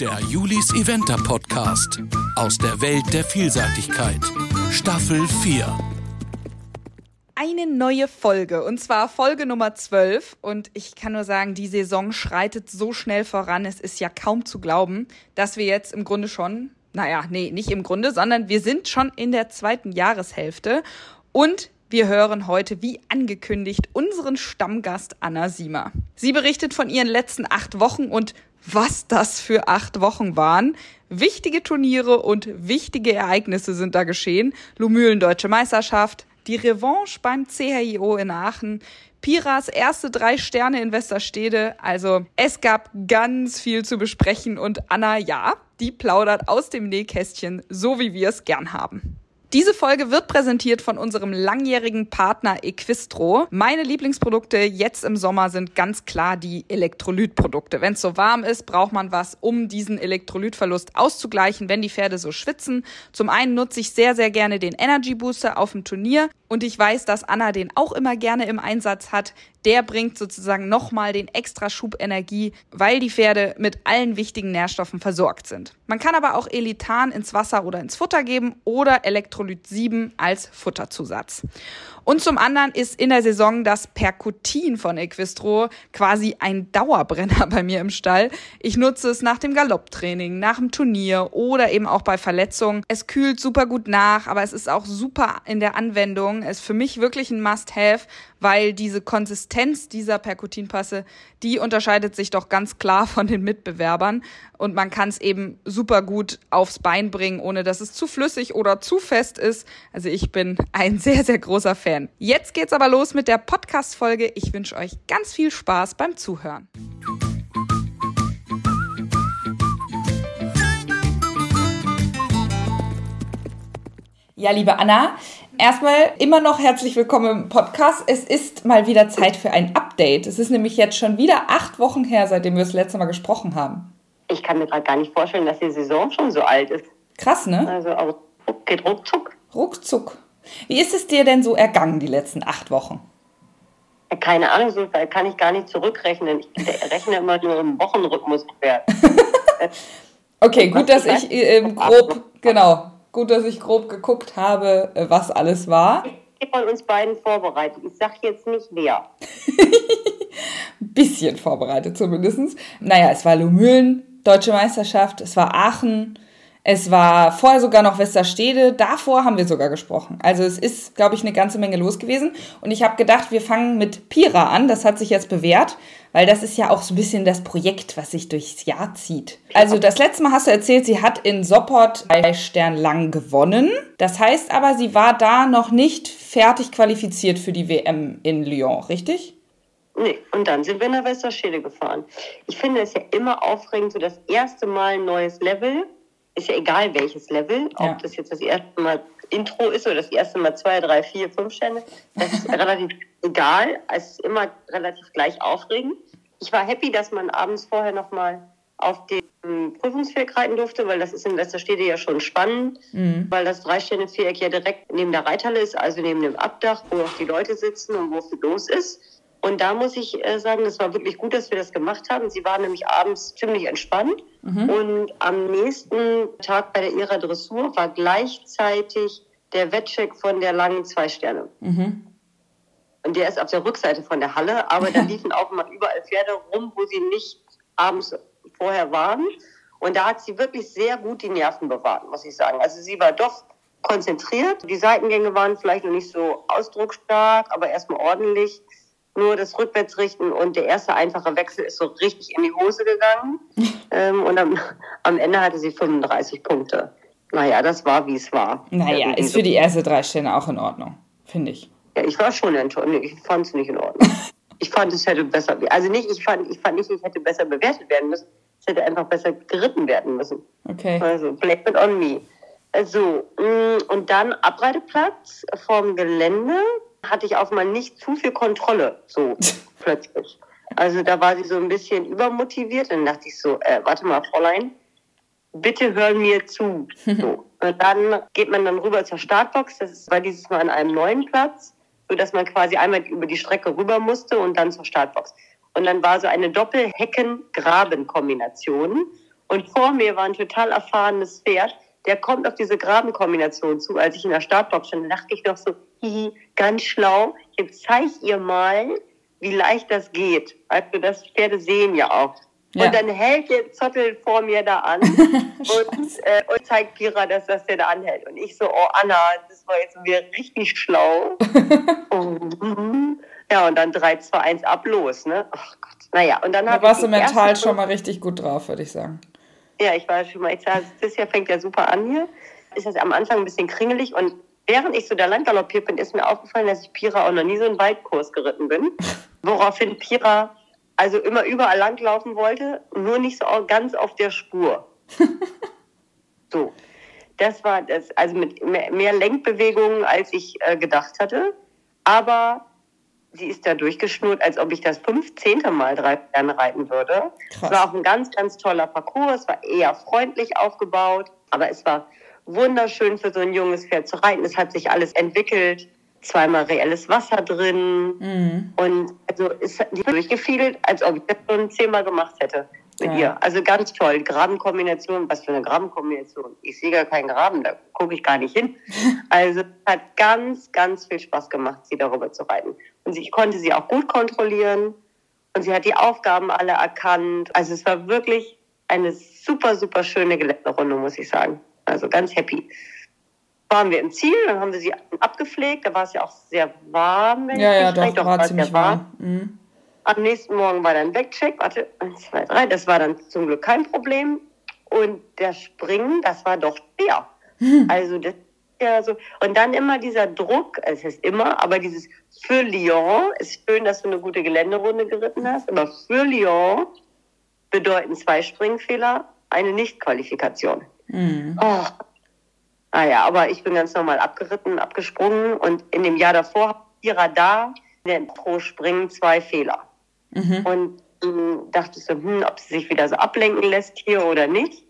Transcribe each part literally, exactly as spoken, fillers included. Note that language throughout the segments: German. Der Julis Eventer Podcast aus der Welt der Vielseitigkeit. Staffel vier. Eine neue Folge, und zwar Folge Nummer zwölf. Und ich kann nur sagen, die Saison schreitet so schnell voran, es ist ja kaum zu glauben, dass wir jetzt im Grunde schon, naja, nee, nicht im Grunde, sondern wir sind schon in der zweiten Jahreshälfte. Und wir hören heute, wie angekündigt, unseren Stammgast Anna Siemer. Sie berichtet von ihren letzten acht Wochen und was das für acht Wochen waren. Wichtige Turniere und wichtige Ereignisse sind da geschehen. Luhmühlen Deutsche Meisterschaft, die Revanche beim C H I O in Aachen, Piras erste drei Sterne in Westerstede. Also es gab ganz viel zu besprechen und Anna, ja, die plaudert aus dem Nähkästchen, so wie wir es gern haben. Diese Folge wird präsentiert von unserem langjährigen Partner Equistro. Meine Lieblingsprodukte jetzt im Sommer sind ganz klar die Elektrolytprodukte. Wenn es so warm ist, braucht man was, um diesen Elektrolytverlust auszugleichen, wenn die Pferde so schwitzen. Zum einen nutze ich sehr, sehr gerne den Energy Booster auf dem Turnier. Und ich weiß, dass Anna den auch immer gerne im Einsatz hat. Der bringt sozusagen nochmal den extra Schub Energie, weil die Pferde mit allen wichtigen Nährstoffen versorgt sind. Man kann aber auch Elitan ins Wasser oder ins Futter geben oder Elektrolyt sieben als Futterzusatz. Und zum anderen ist in der Saison das Percutin von Equistro quasi ein Dauerbrenner bei mir im Stall. Ich nutze es nach dem Galopptraining, nach dem Turnier oder eben auch bei Verletzungen. Es kühlt super gut nach, aber es ist auch super in der Anwendung. Es ist für mich wirklich ein Must-Have, weil diese Konsistenz dieser Percutinpasse, die unterscheidet sich doch ganz klar von den Mitbewerbern. Und man kann es eben super gut aufs Bein bringen, ohne dass es zu flüssig oder zu fest ist. Also ich bin ein sehr, sehr großer Fan. Jetzt geht's aber los mit der Podcast-Folge. Ich wünsche euch ganz viel Spaß beim Zuhören. Ja, liebe Anna, erstmal immer noch herzlich willkommen im Podcast. Es ist mal wieder Zeit für ein Update. Es ist nämlich jetzt schon wieder acht Wochen her, seitdem wir das letzte Mal gesprochen haben. Ich kann mir gerade gar nicht vorstellen, dass die Saison schon so alt ist. Krass, ne? Also geht ruckzuck. Ruckzuck. Wie ist es dir denn so ergangen, die letzten acht Wochen? Ja, keine Ahnung, so kann ich gar nicht zurückrechnen. Ich rechne immer nur im Wochenrhythmus. Okay, gut, dass ich ähm, grob, genau... Gut, dass ich grob geguckt habe, was alles war. Ich bin von uns beiden vorbereitet. Ich sage jetzt nicht wer. Ein bisschen vorbereitet zumindest. Naja, es war Luhmühlen, Deutsche Meisterschaft, es war Aachen, es war vorher sogar noch Westerstede. Davor haben wir sogar gesprochen. Also es ist, glaube ich, eine ganze Menge los gewesen. Und ich habe gedacht, wir fangen mit Pira an. Das hat sich jetzt bewährt, weil das ist ja auch so ein bisschen das Projekt, was sich durchs Jahr zieht. Also das letzte Mal hast du erzählt, sie hat in Sopot drei Stern lang gewonnen. Das heißt aber, sie war da noch nicht fertig qualifiziert für die W M in Lyon, richtig? Nee, und dann sind wir nach Westerstede gefahren. Ich finde es ja immer aufregend, so das erste Mal ein neues Level. Ist ja egal, welches Level, ja. Ob das jetzt das erste Mal Intro ist oder das erste Mal zwei, drei, vier, fünf Stände, das ist relativ egal. Es ist immer relativ gleich aufregend. Ich war happy, dass man abends vorher nochmal auf dem Prüfungsviereck reiten durfte, weil das ist in Westerstede ja schon spannend, mhm. weil das Drei-Stände-Viereck ja direkt neben der Reithalle ist, also neben dem Abdach, wo auch die Leute sitzen und wo viel los ist. Und da muss ich sagen, das war wirklich gut, dass wir das gemacht haben. Sie waren nämlich abends ziemlich entspannt. Mhm. Und am nächsten Tag bei der ihrer Dressur war gleichzeitig der Wettcheck von der langen Zwei-Sterne. Mhm. Und der ist auf der Rückseite von der Halle. Aber da liefen auch mal überall Pferde rum, wo sie nicht abends vorher waren. Und da hat sie wirklich sehr gut die Nerven bewahrt, muss ich sagen. Also sie war doch konzentriert. Die Seitengänge waren vielleicht noch nicht so ausdrucksstark, aber erstmal ordentlich. Nur das Rückwärtsrichten und der erste einfache Wechsel ist so richtig in die Hose gegangen. ähm, und am, am Ende hatte sie fünfunddreißig Punkte. Naja, das war, wie es war. Naja, ja, ist für die erste drei Stände auch in Ordnung, finde ich. Ja, ich war schon enttäuscht. Ich fand es nicht in Ordnung. ich fand, es hätte besser... Also nicht, ich fand, ich fand nicht, ich hätte besser bewertet werden müssen. Es hätte einfach besser geritten werden müssen. Okay. Also, blame it on me. So, und dann Abreiteplatz vom Gelände. Hatte ich auf mal nicht zu viel Kontrolle, so plötzlich. Also da war sie so ein bisschen übermotiviert. Dann dachte ich so, äh, warte mal, Fräulein, bitte hör mir zu. So. Und dann geht man dann rüber zur Startbox. Das war dieses Mal an einem neuen Platz, sodass man quasi einmal über die Strecke rüber musste und dann zur Startbox. Und dann war so eine Doppelhecken-Graben-Kombination. Und vor mir war ein total erfahrenes Pferd, der kommt auf diese Grabenkombination zu. Als ich in der Startbox stand, dachte ich noch so, hihi, ganz schlau, jetzt zeig ihr mal, wie leicht das geht. Also das Pferde sehen ja auch. Ja. Und dann hält der Zottel vor mir da an und, äh, und zeigt Pira, dass das der da anhält. Und ich so, oh Anna, das war jetzt wieder richtig schlau. und, ja, und dann drei, zwei, eins, ab, los. Ne? Ach Gott, naja. Und dann da warst du mental schon mal richtig gut drauf, würde ich sagen. Ja, ich war schon mal, ich sag, das Jahr fängt ja super an hier. Ist das am Anfang ein bisschen kringelig. Und während ich so da lang galoppiert bin, ist mir aufgefallen, dass ich Pira auch noch nie so einen Waldkurs geritten bin. Woraufhin Pira also immer überall langlaufen wollte, nur nicht so ganz auf der Spur. So, das war das, also mit mehr, mehr Lenkbewegungen, als ich äh, gedacht hatte. Aber sie ist da durchgeschnurrt, als ob ich das fünfzehnte Mal drei gerne reiten würde. Krass. Es war auch ein ganz, ganz toller Parcours, es war eher freundlich aufgebaut, aber es war wunderschön für so ein junges Pferd zu reiten. Es hat sich alles entwickelt. Zweimal reelles Wasser drin. Mhm. Und also ist die durchgefiedelt, als ob ich das schon zehnmal gemacht hätte mit ja. ihr. Also ganz toll. Grabenkombination, was für eine Grabenkombination. Ich sehe gar keinen Graben, da gucke ich gar nicht hin. Also hat ganz, ganz viel Spaß gemacht, sie darüber zu reiten. Und ich konnte sie auch gut kontrollieren. Und sie hat die Aufgaben alle erkannt. Also es war wirklich eine super, super schöne Geländerunde, muss ich sagen. Also ganz happy. Waren wir im Ziel, dann haben wir sie abgepflegt, da war es ja auch sehr warm. Ja, ja, doch, doch, war ziemlich warm. Mhm. Am nächsten Morgen war dann Backcheck, warte, eins, zwei, drei, das war dann zum Glück kein Problem. Und das Springen, das war doch schwer. Hm. Also das ja so. Und dann immer dieser Druck, es ist immer, aber dieses für Lyon, ist schön, dass du eine gute Geländerunde geritten hast, aber für Lyon bedeuten zwei Springfehler eine Nichtqualifikation. Mhm. Oh. Ah ja, aber ich bin ganz normal abgeritten, abgesprungen und in dem Jahr davor hat Pira da pro Springen zwei Fehler. Mhm. Und ähm, dachte ich so, hm, ob sie sich wieder so ablenken lässt hier oder nicht.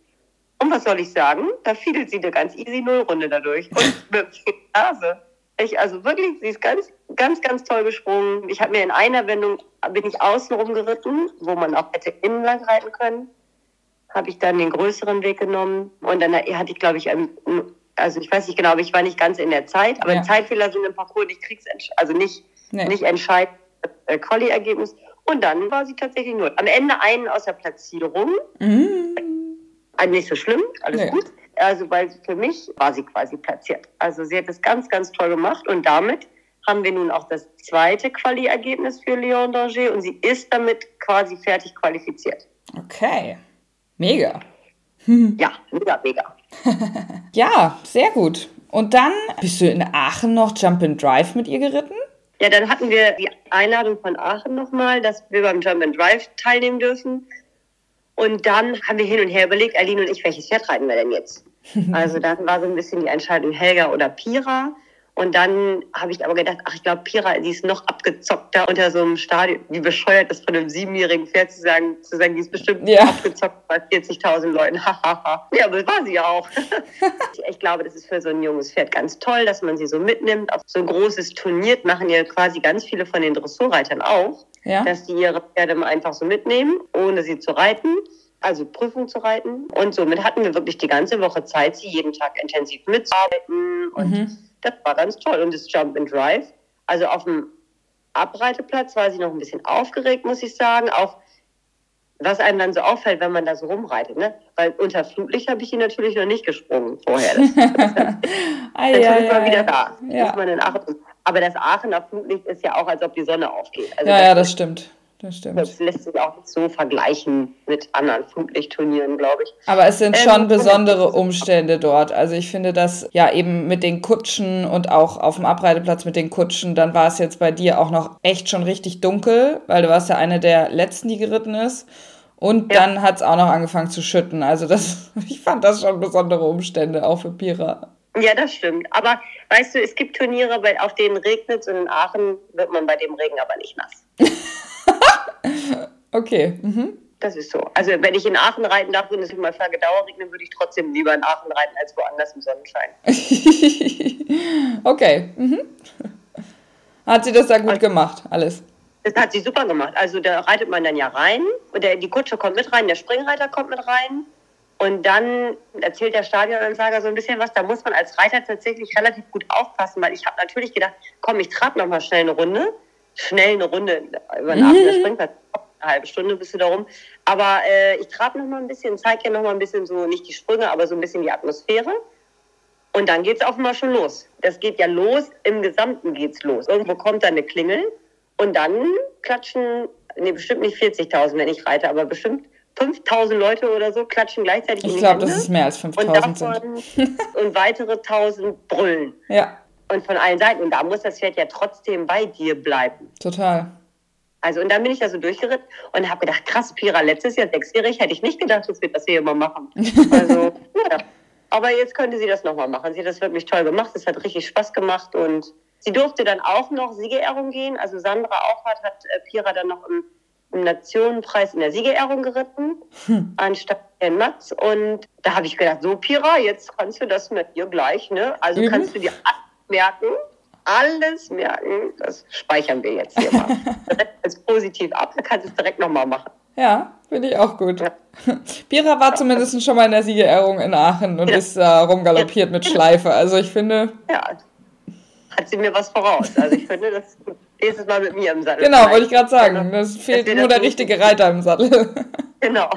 Und was soll ich sagen? Da fiedelt sie eine ganz easy Nullrunde dadurch. Und mit der Nase. Ich, also wirklich, sie ist ganz, ganz, ganz toll gesprungen. Ich habe mir in einer Wendung, bin ich außenrum geritten, wo man auch hätte innen lang reiten können. Habe ich dann den größeren Weg genommen. Und dann hatte ich, glaube ich, einen, also ich weiß nicht genau, aber ich war nicht ganz in der Zeit, aber ja. Zeitfehler sind im Parcours nicht kriegsentscheidend, also nicht, nee. nicht entscheidend äh, Quali-Ergebnis. Und dann war sie tatsächlich nur am Ende einen aus der Platzierung. Mhm. Also nicht so schlimm, alles nee. gut. Also weil für mich war sie quasi platziert. Also sie hat das ganz, ganz toll gemacht und damit haben wir nun auch das zweite Quali-Ergebnis für Lyon Danger und sie ist damit quasi fertig qualifiziert. Okay, mega. Ja, mega, mega. Ja, sehr gut. Und dann bist du in Aachen noch Jump and Drive mit ihr geritten? Ja, dann hatten wir die Einladung von Aachen nochmal, dass wir beim Jump and Drive teilnehmen dürfen. Und dann haben wir hin und her überlegt, Aline und ich, welches Pferd reiten wir denn jetzt? Also dann war so ein bisschen die Entscheidung Helga oder Pira. Und dann habe ich aber gedacht, ach, ich glaube, Pira, die ist noch abgezockter unter so einem Stadion. Wie bescheuert das von einem siebenjährigen Pferd zu sagen, zu sagen, die ist bestimmt ja. abgezockt bei vierzigtausend Leuten. Ja, aber das war sie ja auch. Ich glaube, das ist für so ein junges Pferd ganz toll, dass man sie so mitnimmt. Auf so ein großes Turnier machen ja quasi ganz viele von den Dressurreitern auch, ja. dass die ihre Pferde mal einfach so mitnehmen, ohne sie zu reiten, also Prüfung zu reiten. Und somit hatten wir wirklich die ganze Woche Zeit, sie jeden Tag intensiv mitzuarbeiten und mhm. das war ganz toll. Und das Jump and Drive, also auf dem Abreiteplatz war sie noch ein bisschen aufgeregt, muss ich sagen. Auch was einem dann so auffällt, wenn man da so rumreitet. Ne? Weil unter Flutlicht habe ich sie natürlich noch nicht gesprungen vorher. Das, das, das, ah, das ja, ist ja, mal ja, wieder da. Ja. Muss man in Aachen. Aber das Aachener Flutlicht ist ja auch, als ob die Sonne aufgeht. Also ja, das, ja, das stimmt. Das stimmt. Das lässt sich auch nicht so vergleichen mit anderen Flutlichtturnieren, glaube ich. Aber es sind schon ähm, besondere Umstände dort. Also ich finde das ja eben mit den Kutschen und auch auf dem Abreiteplatz mit den Kutschen, dann war es jetzt bei dir auch noch echt schon richtig dunkel, weil du warst ja eine der Letzten, die geritten ist. Und ja. dann hat es auch noch angefangen zu schütten. Also das, ich fand das schon besondere Umstände, auch für Pira. Ja, das stimmt. Aber weißt du, es gibt Turniere, auf denen regnet es und in Aachen wird man bei dem Regen aber nicht nass. Okay. Mhm. Das ist so. Also wenn ich in Aachen reiten darf und es immer Vergedauer regnet, würde ich trotzdem lieber in Aachen reiten als woanders im Sonnenschein. Okay. Mhm. Hat sie das da gut also, gemacht, alles? Das hat sie super gemacht. Also da reitet man dann ja rein und der, die Kutsche kommt mit rein, der Springreiter kommt mit rein Und dann erzählt der Stadionansager so ein bisschen was. Da muss man als Reiter tatsächlich relativ gut aufpassen, weil ich habe natürlich gedacht, komm, ich trab noch mal schnell eine Runde. Schnell eine Runde über den Abend, der Springplatz, eine halbe Stunde bist du da rum. Aber äh, ich trab noch mal ein bisschen, zeig dir noch mal ein bisschen so, nicht die Sprünge, aber so ein bisschen die Atmosphäre. Und dann geht's offenbar schon los. Das geht ja los, im Gesamten geht's los. Irgendwo kommt dann eine Klingel und dann klatschen, nee, bestimmt nicht vierzigtausend, wenn ich reite, aber bestimmt fünftausend Leute oder so klatschen gleichzeitig. Ich glaube, das ist mehr als fünftausend. Und, und weitere tausend brüllen. Ja. Und von allen Seiten. Und da muss das Pferd ja trotzdem bei dir bleiben. Total. Also, und dann bin ich da so durchgeritten und habe gedacht, krass, Pira, letztes Jahr sechsjährig, hätte ich nicht gedacht, das wird das hier immer machen. Also, ja. Aber jetzt könnte sie das nochmal machen. Sie hat das wirklich toll gemacht. Es hat richtig Spaß gemacht. Und sie durfte dann auch noch Siegerehrung gehen. Also, Sandra Auffarth hat Pira dann noch im im Nationenpreis in der Siegerehrung geritten, hm. anstatt Herrn Matz. Und da habe ich gedacht, so Pira, jetzt kannst du das mit ihr gleich, ne? Also mhm. kannst du dir alles merken, alles merken, das speichern wir jetzt hier mal. Direkt als positiv ab, dann kannst du es direkt nochmal machen. Ja, finde ich auch gut. Ja. Pira war ja. zumindest schon mal in der Siegerehrung in Aachen und ja. ist da äh, rumgaloppiert ja. mit Schleife. Also ich finde... Ja, hat sie mir was voraus. Also ich finde, das ist gut. Nächstes Mal mit mir im Sattel. Genau, wollte ich gerade sagen. Das fehlt nur der richtige Reiter im Sattel. Genau.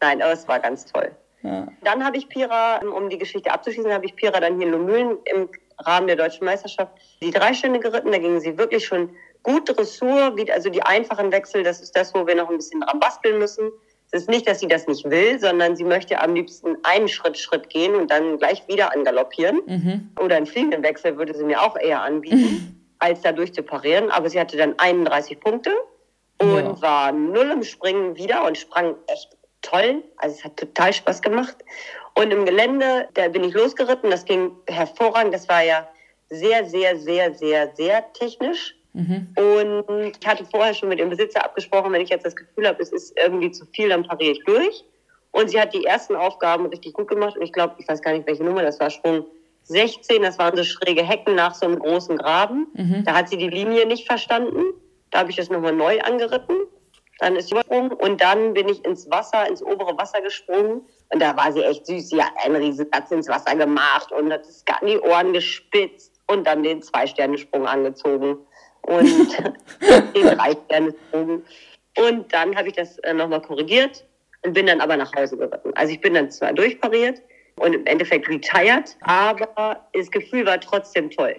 Nein, aber es war ganz toll. Ja. Dann habe ich Pira, um die Geschichte abzuschließen, habe ich Pira dann hier in Luhmühlen im Rahmen der Deutschen Meisterschaft die drei Stände geritten. Da ging sie wirklich schon gut Dressur, also die einfachen Wechsel, das ist das, wo wir noch ein bisschen dran basteln müssen. Es ist nicht, dass sie das nicht will, sondern sie möchte am liebsten einen Schritt Schritt gehen und dann gleich wieder angaloppieren. Mhm. Oder einen fliegenden Wechsel würde sie mir auch eher anbieten. Mhm. als dadurch zu parieren, aber sie hatte dann einunddreißig Punkte und ja. war null im Springen wieder und sprang echt toll, also es hat total Spaß gemacht. Und im Gelände, da bin ich losgeritten, das ging hervorragend, das war ja sehr, sehr, sehr, sehr, sehr technisch mhm. und ich hatte vorher schon mit dem Besitzer abgesprochen, wenn ich jetzt das Gefühl habe, es ist irgendwie zu viel, dann pariere ich durch. Und sie hat die ersten Aufgaben richtig gut gemacht und ich glaube, ich weiß gar nicht, welche Nummer, das war Sprung sechzehn, das waren so schräge Hecken nach so einem großen Graben. Mhm. Da hat sie die Linie nicht verstanden. Da habe ich das nochmal neu angeritten. Dann ist sie gesprungen und dann bin ich ins Wasser, ins obere Wasser gesprungen. Und da war sie echt süß. Sie hat einen riesen Satz ins Wasser gemacht und hat das an die Ohren gespitzt und dann den Zwei-Sterne-Sprung angezogen und den Drei-Sterne-Sprung. Und dann habe ich das nochmal korrigiert und bin dann aber nach Hause geritten. Also ich bin dann zwar durchpariert, und im Endeffekt retired, aber das Gefühl war trotzdem toll.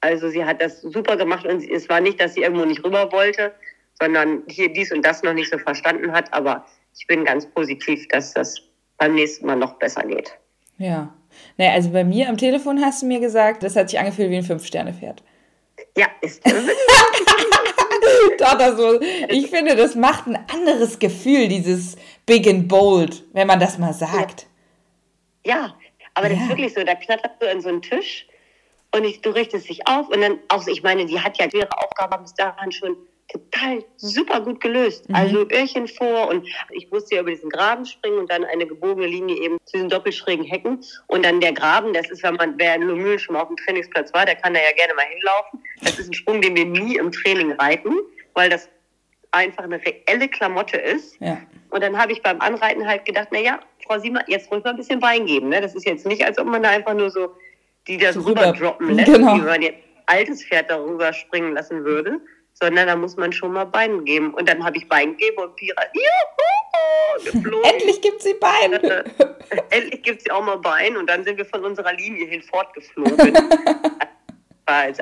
Also sie hat das super gemacht und es war nicht, dass sie irgendwo nicht rüber wollte, sondern hier dies und das noch nicht so verstanden hat. Aber ich bin ganz positiv, dass das beim nächsten Mal noch besser geht. Ja, naja, also bei mir am Telefon hast du mir gesagt, das hat sich angefühlt wie ein Fünf-Sterne-Pferd. Ja, ist das so. Ich finde, das macht ein anderes Gefühl, dieses Big and Bold, wenn man das mal sagt. Ja. Ja, aber das ja. ist wirklich so, da knattert du in so einen Tisch und ich, du richtest dich auf und dann auch, ich meine, die hat ja ihre Aufgaben bis dahin schon total super gut gelöst. Mhm. Also Öhrchen vor und ich musste ja über diesen Graben springen und dann eine gebogene Linie eben zu diesen doppelschrägen Hecken und dann der Graben, das ist, wenn man, wer in Luhmühlen schon mal auf dem Trainingsplatz war, der kann da ja gerne mal hinlaufen. Das ist ein Sprung, den wir nie im Training reiten, weil das einfach eine reelle Klamotte ist. Ja. Und dann habe ich beim Anreiten halt gedacht, naja, Frau Siemer, jetzt ruhig mal ein bisschen Wein geben. Ne? Das ist jetzt nicht, als ob man da einfach nur so die das so rüber droppen lässt, genau. Wie man jetzt ein altes Pferd darüber springen lassen würde, sondern da muss man schon mal Wein geben. Und dann habe ich Wein gegeben und Pira, juhu, geflogen. Endlich gibt sie Bein. Und, äh, endlich gibt sie auch mal Bein und dann sind wir von unserer Linie hin fortgeflogen.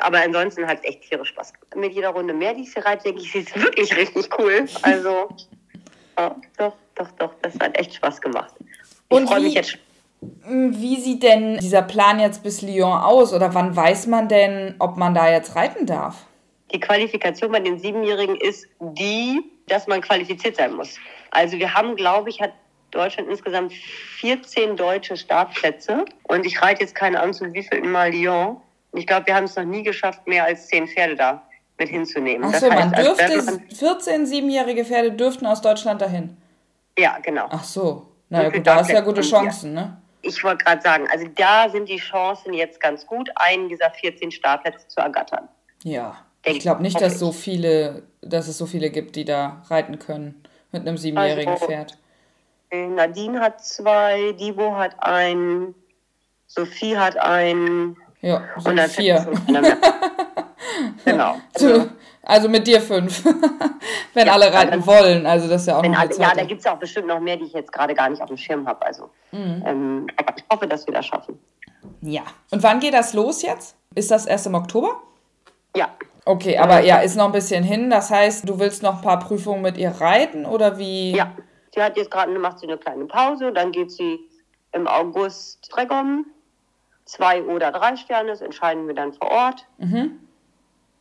Aber ansonsten hat es echt tierisch Spaß gemacht. Mit jeder Runde mehr, die ich hier reite, denke ich, sie ist wirklich richtig cool. Also, ja, doch, doch, doch, das hat echt Spaß gemacht. Ich Und freue mich wie, jetzt. Wie sieht denn dieser Plan jetzt bis Lyon aus? Oder wann weiß man denn, ob man da jetzt reiten darf? Die Qualifikation bei den Siebenjährigen ist die, dass man qualifiziert sein muss. Also wir haben, glaube ich, hat Deutschland insgesamt vierzehn deutsche Startplätze. Und ich reite jetzt keine Ahnung, zu wievielten Mal Lyon. Ich glaube, wir haben es noch nie geschafft, mehr als zehn Pferde da mit hinzunehmen. Ach so, das heißt, man dürfte, man vierzehn siebenjährige Pferde dürften aus Deutschland dahin. Ja, genau. Ach so, na ja, gut, da hast du ja gute Chancen, ne? Ich wollte gerade sagen, also da sind die Chancen jetzt ganz gut, einen dieser vierzehn Startplätze zu ergattern. Ja, ich glaube nicht, dass, so viele, dass es so viele gibt, die da reiten können mit einem siebenjährigen also, Pferd. Nadine hat zwei, Divo hat einen, Sophie hat einen. Ja, so und dann vier. Genau. Also, also mit dir fünf. Wenn ja, alle reiten wollen. Also das ist ja auch wenn noch alle, ja, da gibt es ja auch bestimmt noch mehr, die ich jetzt gerade gar nicht auf dem Schirm habe. Also mhm. ähm, ich hoffe, dass wir das schaffen. Ja. Und wann geht das los jetzt? Ist das erst im Oktober? Ja. Okay, aber ja, ist noch ein bisschen hin. Das heißt, du willst noch ein paar Prüfungen mit ihr reiten oder wie? Ja. Sie hat jetzt gerade macht sie eine kleine Pause. Dann geht sie im August Dregom. Zwei oder drei Sterne, das entscheiden wir dann vor Ort. Mhm.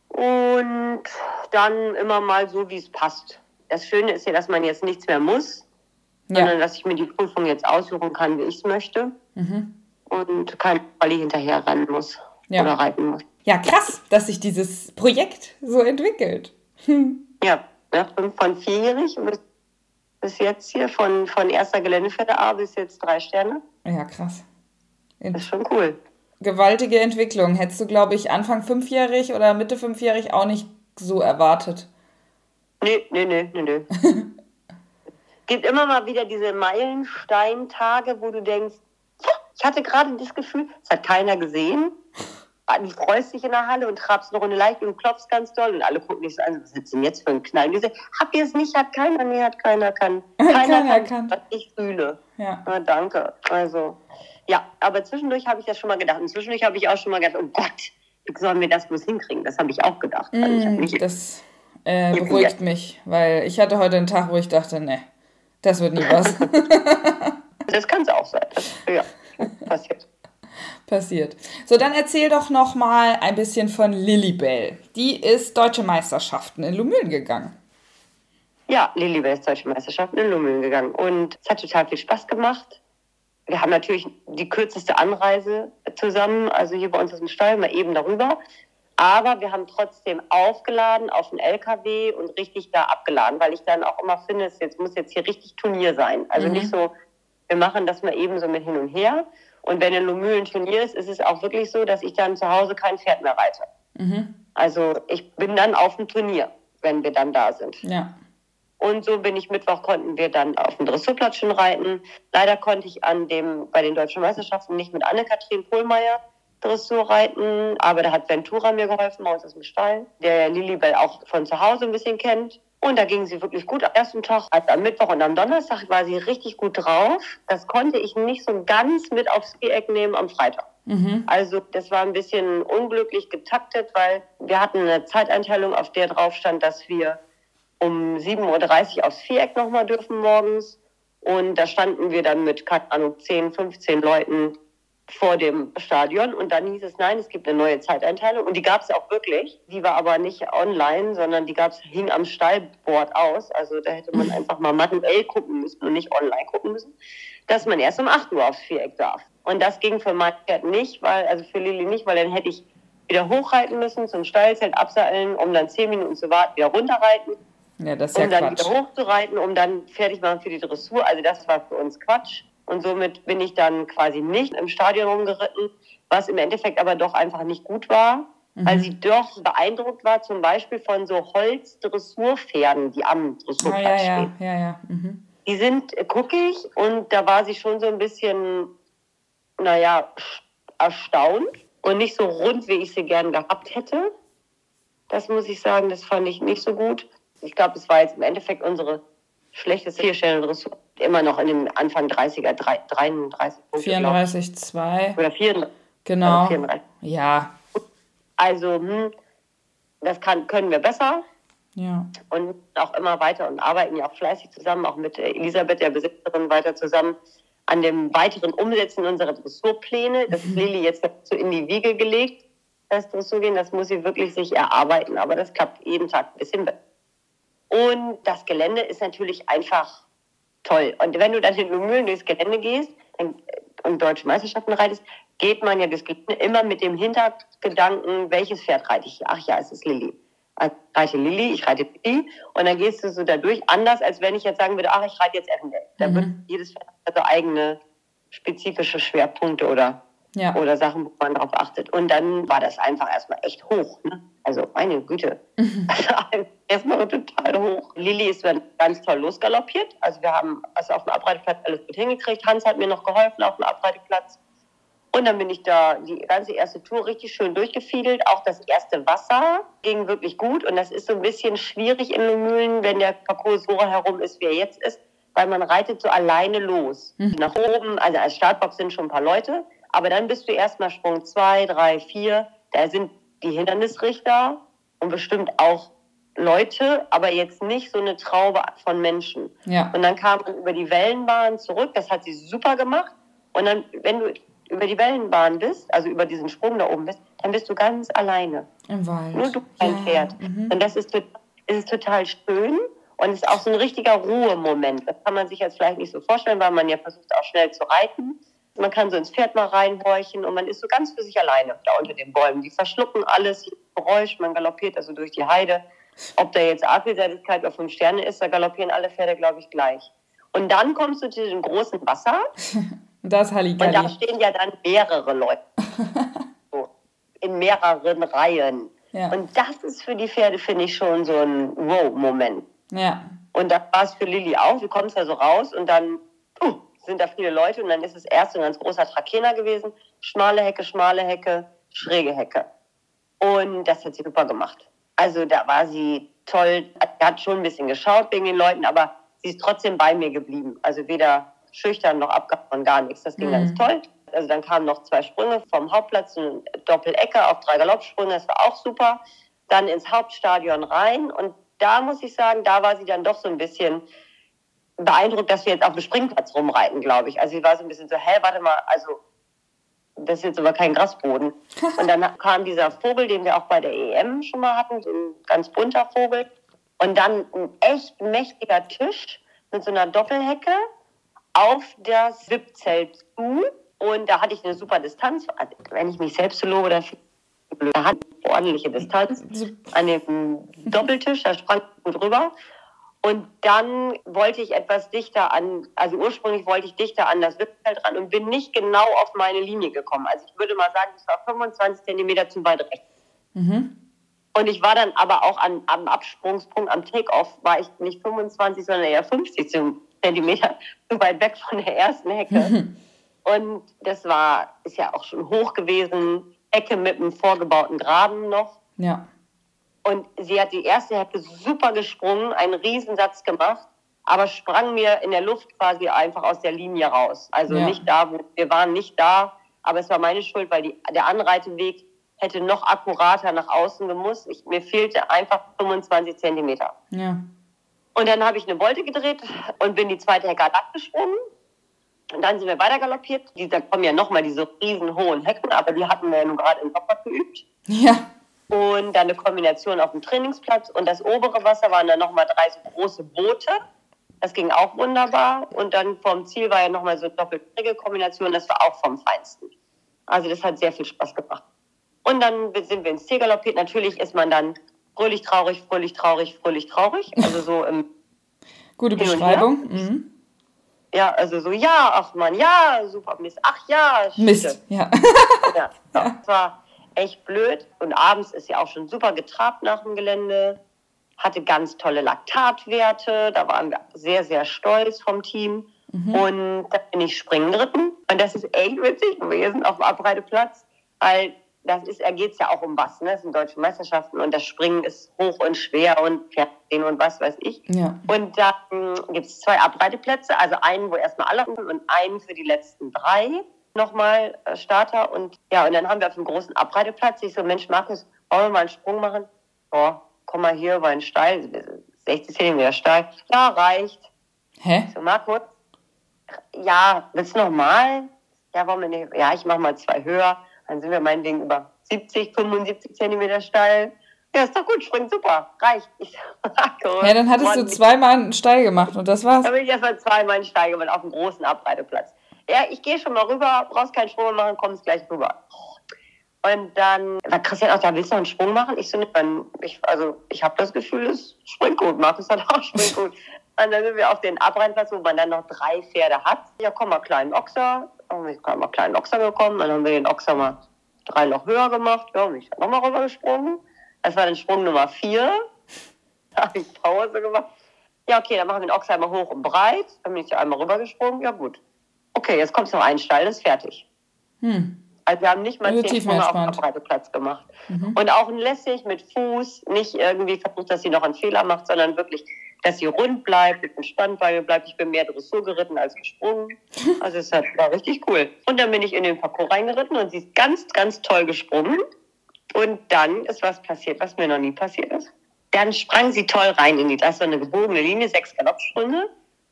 Und dann immer mal so, wie es passt. Das Schöne ist ja, dass man jetzt nichts mehr muss, ja. sondern dass ich mir die Prüfung jetzt aussuchen kann, wie ich es möchte. Mhm. Und kein Quali hinterher rennen muss ja. oder reiten muss. Ja, krass, dass sich dieses Projekt so entwickelt. Hm. Ja, von vierjährig bis, bis jetzt hier, von, von erster Geländefährte A bis jetzt drei Sterne. Ja, krass. Das ist schon cool. Gewaltige Entwicklung. Hättest du, glaube ich, Anfang fünfjährig oder Mitte fünfjährig auch nicht so erwartet? Nee, nee, nee, nee, nee. Es gibt immer mal wieder diese Meilensteintage, wo du denkst, ja, ich hatte gerade das Gefühl, es hat keiner gesehen. Du freust dich in der Halle und trabst eine Runde leicht und klopfst ganz doll und alle gucken dich so an, was ist denn jetzt für ein Knall? Die sagen, habt ihr es nicht, hat keiner, nee, hat keiner, kann. Keiner, keiner kann, was ich fühle. Ja. Na, danke. Also... Ja, aber zwischendurch habe ich das schon mal gedacht. Und zwischendurch habe ich auch schon mal gedacht, oh Gott, wie sollen wir das bloß hinkriegen? Das habe ich auch gedacht. Mm, also ich hab nicht das äh, beruhigt mich, weil ich hatte heute einen Tag, wo ich dachte, nee, das wird nie was. Das kann es auch sein. Das, ja, passiert. Passiert. So, dann erzähl doch noch mal ein bisschen von Lillybelle. Die ist Deutsche Meisterschaften in Luhmühlen gegangen. Ja, Lillybelle ist Deutsche Meisterschaften in Luhmühlen gegangen. Und es hat total viel Spaß gemacht. Wir haben natürlich die kürzeste Anreise zusammen, also hier bei uns aus dem Stall, mal eben darüber. Aber wir haben trotzdem aufgeladen auf den L K W und richtig da abgeladen, weil ich dann auch immer finde, es jetzt, muss jetzt hier richtig Turnier sein. Also mhm. nicht so, wir machen das mal eben so mit hin und her. Und wenn in Luhmühlen Turnier ist, ist es auch wirklich so, dass ich dann zu Hause kein Pferd mehr reite. Mhm. Also ich bin dann auf dem Turnier, wenn wir dann da sind. Ja. Und so bin ich Mittwoch, konnten wir dann auf dem Dressurplatz schon reiten. Leider konnte ich an dem, bei den Deutschen Meisterschaften nicht mit Anne-Kathrin Pohlmeier Dressur reiten. Aber da hat Ventura mir geholfen, bei uns aus dem Stall, der Lillybelle auch von zu Hause ein bisschen kennt. Und da ging sie wirklich gut am ersten Tag. Also am Mittwoch und am Donnerstag war sie richtig gut drauf. Das konnte ich nicht so ganz mit aufs Viereck nehmen am Freitag. Mhm. Also das war ein bisschen unglücklich getaktet, weil wir hatten eine Zeiteinteilung, auf der drauf stand, dass wir um sieben Uhr dreißig aufs Viereck nochmal dürfen morgens. Und da standen wir dann mit zehn, fünfzehn Leuten vor dem Stadion. Und dann hieß es, nein, es gibt eine neue Zeiteinteilung. Und die gab es auch wirklich. Die war aber nicht online, sondern die gab's, hing am Stallboard aus. Also da hätte man einfach mal manuell gucken müssen und nicht online gucken müssen, dass man erst um acht Uhr aufs Viereck darf. Und das ging für mein Pferd nicht, weil, also für Lilly nicht, weil dann hätte ich wieder hochreiten müssen, zum Stallzelt abseilen, um dann zehn Minuten zu warten, wieder runterreiten. Ja, das ist ja um dann Quatsch. Wieder hochzureiten, um dann fertig machen für die Dressur. Also das war für uns Quatsch. Und somit bin ich dann quasi nicht im Stadion rumgeritten, was im Endeffekt aber doch einfach nicht gut war, mhm. weil sie doch beeindruckt war, zum Beispiel von so Holzdressurpferden, die am Dressurplatz ah, ja, stehen. Ja, ja, ja. Mhm. Die sind guckig und da war sie schon so ein bisschen, naja, erstaunt und nicht so rund, wie ich sie gern gehabt hätte. Das muss ich sagen, das fand ich nicht so gut. Ich glaube, es war jetzt im Endeffekt unsere schlechteste Vierstellen-Dressur. Immer noch in den Anfang dreißiger, dreiunddreißig. vierunddreißig Komma zwei. Oder vierunddreißig. Genau. Also vierunddreißig. Ja. Also, hm, das kann, können wir besser. Ja. Und auch immer weiter und arbeiten ja auch fleißig zusammen, auch mit Elisabeth, der Besitzerin, weiter zusammen an dem weiteren Umsetzen unserer Dressurpläne. Das ist Lilly jetzt dazu in die Wiege gelegt, das Dressurgehen. Das muss sie wirklich sich erarbeiten. Aber das klappt jeden Tag ein bisschen besser. Und das Gelände ist natürlich einfach toll. Und wenn du dann in Luhmühlen durchs Gelände gehst und Deutsche Meisterschaften reitest, geht man ja durchs Gelände immer mit dem Hintergedanken, welches Pferd reite ich? Ach ja, es ist Lilly. Ich reite Lilly, ich reite Lilly. Und dann gehst du so da durch. Anders, als wenn ich jetzt sagen würde, ach, ich reite jetzt Avondale. Da mhm. wird jedes Pferd also eigene spezifische Schwerpunkte oder ja. oder Sachen, wo man drauf achtet. Und dann war das einfach erstmal echt hoch. Ne? Also meine Güte, also erstmal total hoch. Lilly ist dann ganz toll losgaloppiert. Also wir haben also auf dem Abreiteplatz alles gut hingekriegt. Hans hat mir noch geholfen auf dem Abreiteplatz. Und dann bin ich da die ganze erste Tour richtig schön durchgefiedelt. Auch das erste Wasser ging wirklich gut. Und das ist so ein bisschen schwierig in Luhmühlen, wenn der Parcours so herum ist, wie er jetzt ist. Weil man reitet so alleine los. Mhm. Nach oben, also als Startbox sind schon ein paar Leute. Aber dann bist du erstmal Sprung zwei, drei, vier. Da sind die Hindernisrichter und bestimmt auch Leute, aber jetzt nicht so eine Traube von Menschen. Ja. Und dann kam man über die Wellenbahn zurück. Das hat sie super gemacht. Und dann, wenn du über die Wellenbahn bist, also über diesen Sprung da oben bist, dann bist du ganz alleine. Im Wald. Nur du, dein ja. Pferd. Mhm. Und das ist, das ist total schön und ist auch so ein richtiger Ruhemoment. Das kann man sich jetzt vielleicht nicht so vorstellen, weil man ja versucht, auch schnell zu reiten. Man kann so ins Pferd mal reinhorchen und man ist so ganz für sich alleine da unter den Bäumen. Die verschlucken alles, jedes Geräusch, man galoppiert also durch die Heide. Ob da jetzt Artvielseitigkeit oder fünf Sterne ist, da galoppieren alle Pferde, glaube ich, gleich. Und dann kommst du zu dem großen Wasser. Das Halligalli. Und da stehen ja dann mehrere Leute. So, in mehreren Reihen. Ja. Und das ist für die Pferde, finde ich, schon so ein Wow-Moment. Ja. Und das war es für Lilly auch. Du kommst da so raus und dann uh, sind da viele Leute. Und dann ist es erst ein ganz großer Trakehner gewesen. Schmale Hecke, schmale Hecke, schräge Hecke. Und das hat sie super gemacht. Also da war sie toll. Hat schon ein bisschen geschaut wegen den Leuten, aber sie ist trotzdem bei mir geblieben. Also weder schüchtern noch abgehauen, gar nichts. Das ging mhm. ganz toll. Also dann kamen noch zwei Sprünge vom Hauptplatz, eine Doppelecke, auch drei Galoppsprünge, das war auch super. Dann ins Hauptstadion rein und da muss ich sagen, da war sie dann doch so ein bisschen beeindruckt, dass wir jetzt auf dem Springplatz rumreiten, glaube ich. Also sie war so ein bisschen so, hä, warte mal, also das ist jetzt aber kein Grasboden. Und dann kam dieser Vogel, den wir auch bei der E M schon mal hatten, so ein ganz bunter Vogel. Und dann ein echt mächtiger Tisch mit so einer Doppelhecke auf das Wippzelt zu. Und da hatte ich eine super Distanz. Also, wenn ich mich selbst lobe, dann da hatte ich ordentliche Distanz an dem Doppeltisch. Da sprang ich gut rüber. Und dann wollte ich etwas dichter an, also ursprünglich wollte ich dichter an das Wippzelt ran und bin nicht genau auf meine Linie gekommen. Also ich würde mal sagen, das war fünfundzwanzig Zentimeter zu weit rechts. Mhm. Und ich war dann aber auch an, am Absprungspunkt, am Take-Off, war ich nicht fünfundzwanzig, sondern eher fünfzig Zentimeter zu weit weg von der ersten Hecke. Und das war, ist ja auch schon hoch gewesen, Hecke mit einem vorgebauten Graben noch. Ja. Und sie hat die erste Hecke super gesprungen, einen Riesensatz gemacht, aber sprang mir in der Luft quasi einfach aus der Linie raus. Also ja. nicht da, wo, wir waren nicht da, aber es war meine Schuld, weil die, der Anreiteweg hätte noch akkurater nach außen gemusst. Ich, mir fehlte einfach fünfundzwanzig Zentimeter. Ja. Und dann habe ich eine Wolte gedreht und bin die zweite Hecke abgesprungen. Und dann sind wir weiter galoppiert. Die, da kommen ja nochmal diese riesen hohen Hecken, aber die hatten wir ja nun gerade im Sopot geübt. Ja. Und dann eine Kombination auf dem Trainingsplatz. Und das obere Wasser waren dann nochmal drei so große Boote. Das ging auch wunderbar. Und dann vom Ziel war ja nochmal so eine doppelte Kombination. Das war auch vom Feinsten. Also das hat sehr viel Spaß gemacht. Und dann sind wir ins Ziel galoppiert. Natürlich ist man dann fröhlich, traurig, fröhlich, traurig, fröhlich, traurig. Also so im... Gute Beschreibung. Mhm. Ja, also so, ja, ach man, ja, super, Mist, ach ja. Schütte. Mist, ja. ja. ja. Das war echt blöd. Und abends ist sie auch schon super getrabt nach dem Gelände. Hatte ganz tolle Laktatwerte. Da waren wir sehr, sehr stolz vom Team. Mhm. Und da bin ich springen geritten. Und das ist echt witzig gewesen auf dem Abreiteplatz, weil... Das ist, da geht es ja auch um was, ne? Das sind deutsche Meisterschaften und das Springen ist hoch und schwer und Fernsehen und was weiß ich. Ja. Und dann gibt es zwei Abreiteplätze, also einen, wo erstmal alle und einen für die letzten drei nochmal äh, Starter. Und ja, und dann haben wir auf dem großen Abreiteplatz, ich so, Mensch, Markus, wollen wir mal einen Sprung machen? Boah, komm mal hier über einen Steil, sechzig Zentimeter Steil. Ja, reicht. Hä? Ich so, Markus, ja, willst du nochmal? Ja, wollen wir nicht? Ja, ich mach mal zwei höher. Dann sind wir meinetwegen über siebzig, fünfundsiebzig Zentimeter steil. Ja, ist doch gut, springt super, reicht. Ich sag, oh, ja, dann hattest Mann. du zweimal einen Steil gemacht und das war's. Dann bin ich erstmal zweimal einen Steil gemacht auf dem großen Abreiteplatz. Ja, ich gehe schon mal rüber, brauchst keinen Sprung machen, kommst gleich rüber. Und dann war Christian auch da, willst du noch einen Sprung machen? Ich so, dann, ich, also ich habe das Gefühl, es springt gut. Markus hat auch springt gut. Und dann sind wir auf den Abreiteplatz, wo man dann noch drei Pferde hat. Ja, komm mal, kleinen Ochser. Irgendwie haben wir kleinen Ochser gekommen, dann haben wir den Ochser mal drei noch höher gemacht, ja, und ich habe nochmal rübergesprungen. Das war dann Sprung Nummer vier. Da habe ich Pause gemacht. Ja, okay, dann machen wir den Ochser einmal hoch und breit. Dann bin ich ja einmal rübergesprungen. Ja, gut. Okay, jetzt kommt es noch ein Stall, das ist fertig. Hm. Also wir haben nicht mal zehn Sprünge auf dem Abbreiteplatz gemacht. Mhm. Und auch lässig mit Fuß, nicht irgendwie versucht, dass sie noch einen Fehler macht, sondern wirklich, dass sie rund bleibt, entspannt bei mir bleibt. Ich bin mehr Dressur geritten als gesprungen. Also es war richtig cool. Und dann bin ich in den Parcours reingeritten und sie ist ganz, ganz toll gesprungen. Und dann ist was passiert, was mir noch nie passiert ist. Dann sprang sie toll rein in die, das war eine gebogene Linie, sechs Galoppsprünge.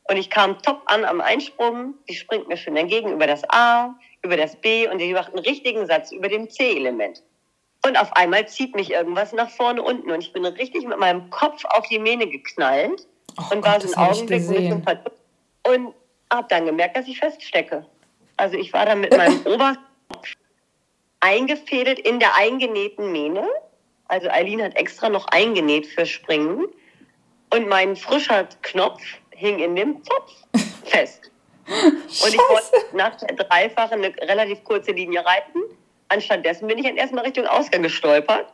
Und ich kam top an am Einsprung. Die springt mir schön entgegen über das A, über das B und die macht einen richtigen Satz über dem C-Element. Und auf einmal zieht mich irgendwas nach vorne unten und ich bin richtig mit meinem Kopf auf die Mähne geknallt oh und Gott, war so einen Augenblick ein bisschen verdutzt und habe dann gemerkt, dass ich feststecke. Also ich war dann mit meinem Oberkopf eingefädelt in der eingenähten Mähne. Also Aline hat extra noch eingenäht für Springen und mein frischer Knopf hing in dem Zopf fest. Und Scheiße. Ich wollte nach der Dreifachen eine relativ kurze Linie reiten. Anstattdessen bin ich dann erstmal Richtung Ausgang gestolpert.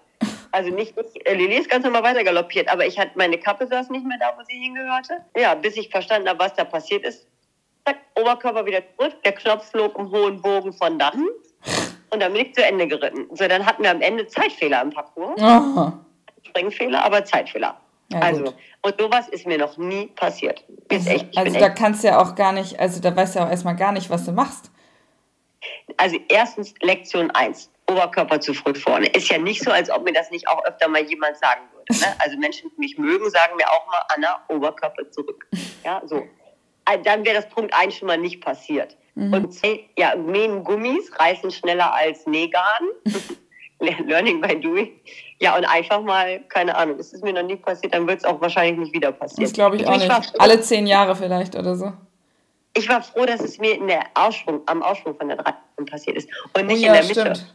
Also nicht, ich, äh, Lilly ist ganz normal weiter galoppiert, aber ich hatte meine Kappe saß nicht mehr da, wo sie hingehörte. Ja, bis ich verstanden habe, was da passiert ist. Zack, Oberkörper wieder zurück, der Knopf flog im hohen Bogen von dahin. Und dann bin ich zu Ende geritten. So, dann hatten wir am Ende Zeitfehler im Parcours. Oh. Springfehler, aber Zeitfehler. Ja, also, gut. Und sowas ist mir noch nie passiert. Ist echt, ich also, da echt kannst du ja auch gar nicht, also da weißt du ja auch erstmal gar nicht, was du machst. Also, erstens, Lektion eins, Oberkörper zu früh vorne. Ist ja nicht so, als ob mir das nicht auch öfter mal jemand sagen würde. Ne? Also, Menschen, die mich mögen, sagen mir auch mal, Anna, Oberkörper zurück. Ja, so. Also, dann wäre das Punkt eins schon mal nicht passiert. Mhm. Und zwei, ja, mähen Gummis reißen schneller als Nähgarn. Learning by doing. Ja, und einfach mal, keine Ahnung, es ist mir noch nie passiert, dann wird es auch wahrscheinlich nicht wieder passieren. Das glaube ich auch ich nicht. Froh, alle zehn Jahre vielleicht oder so. Ich war froh, dass es mir in der Aussprung, am Aussprung von der Dreizehn passiert ist und nicht ja, in der Mitte. Stimmt.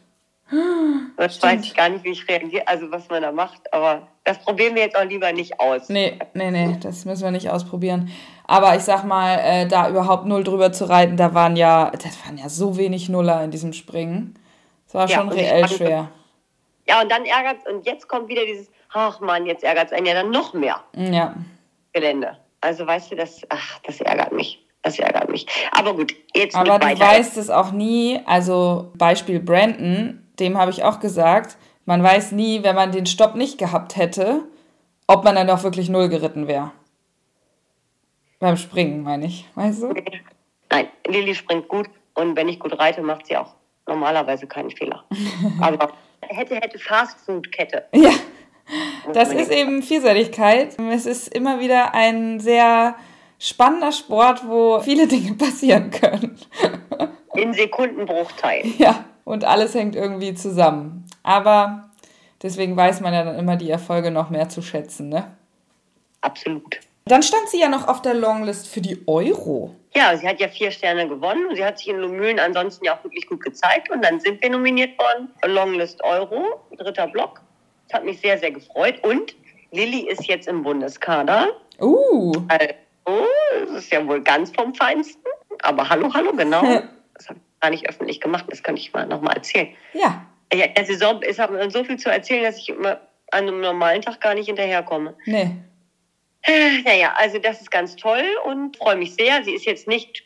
Das stimmt. Weiß ich gar nicht, wie ich reagiere, also was man da macht, aber das probieren wir jetzt auch lieber nicht aus. Nee, nee, nee, das müssen wir nicht ausprobieren. Aber ich sag mal, äh, da überhaupt null drüber zu reiten, da waren ja, das waren ja so wenig Nuller in diesem Springen. Das war ja schon reell schwer. Ja, und dann ärgert es, und jetzt kommt wieder dieses, ach Mann, jetzt ärgert es einen ja dann noch mehr. Ja. Gelände. Also weißt du, das, ach, das ärgert mich. Das ärgert mich. Aber gut, jetzt mit weiter. Aber du weißt es auch nie, also Beispiel Brandon, dem habe ich auch gesagt, man weiß nie, wenn man den Stopp nicht gehabt hätte, ob man dann auch wirklich null geritten wäre. Beim Springen, meine ich. Weißt du? Nein, Lilly springt gut und wenn ich gut reite, macht sie auch normalerweise keinen Fehler. Aber hätte, hätte Fastfood-Kette. Ja, das ist eben Vielseitigkeit. Es ist immer wieder ein sehr spannender Sport, wo viele Dinge passieren können. In Sekundenbruchteilen. Ja, und alles hängt irgendwie zusammen. Aber deswegen weiß man ja dann immer die Erfolge noch mehr zu schätzen, ne? Absolut. Dann stand sie ja noch auf der Longlist für die Euro. Ja, sie hat ja vier Sterne gewonnen und sie hat sich in Luhmühlen ansonsten ja auch wirklich gut gezeigt. Und dann sind wir nominiert worden. Longlist Euro, dritter Block. Das hat mich sehr, sehr gefreut. Und Lilly ist jetzt im Bundeskader. Uh. Also, das ist ja wohl ganz vom Feinsten. Aber hallo, hallo, genau. Das habe ich gar nicht öffentlich gemacht. Das könnte ich mal nochmal erzählen. Ja. Ja, in der Saison ist so viel zu erzählen, dass ich immer an einem normalen Tag gar nicht hinterherkomme. Nee. Naja, also das ist ganz toll und freue mich sehr. Sie ist jetzt nicht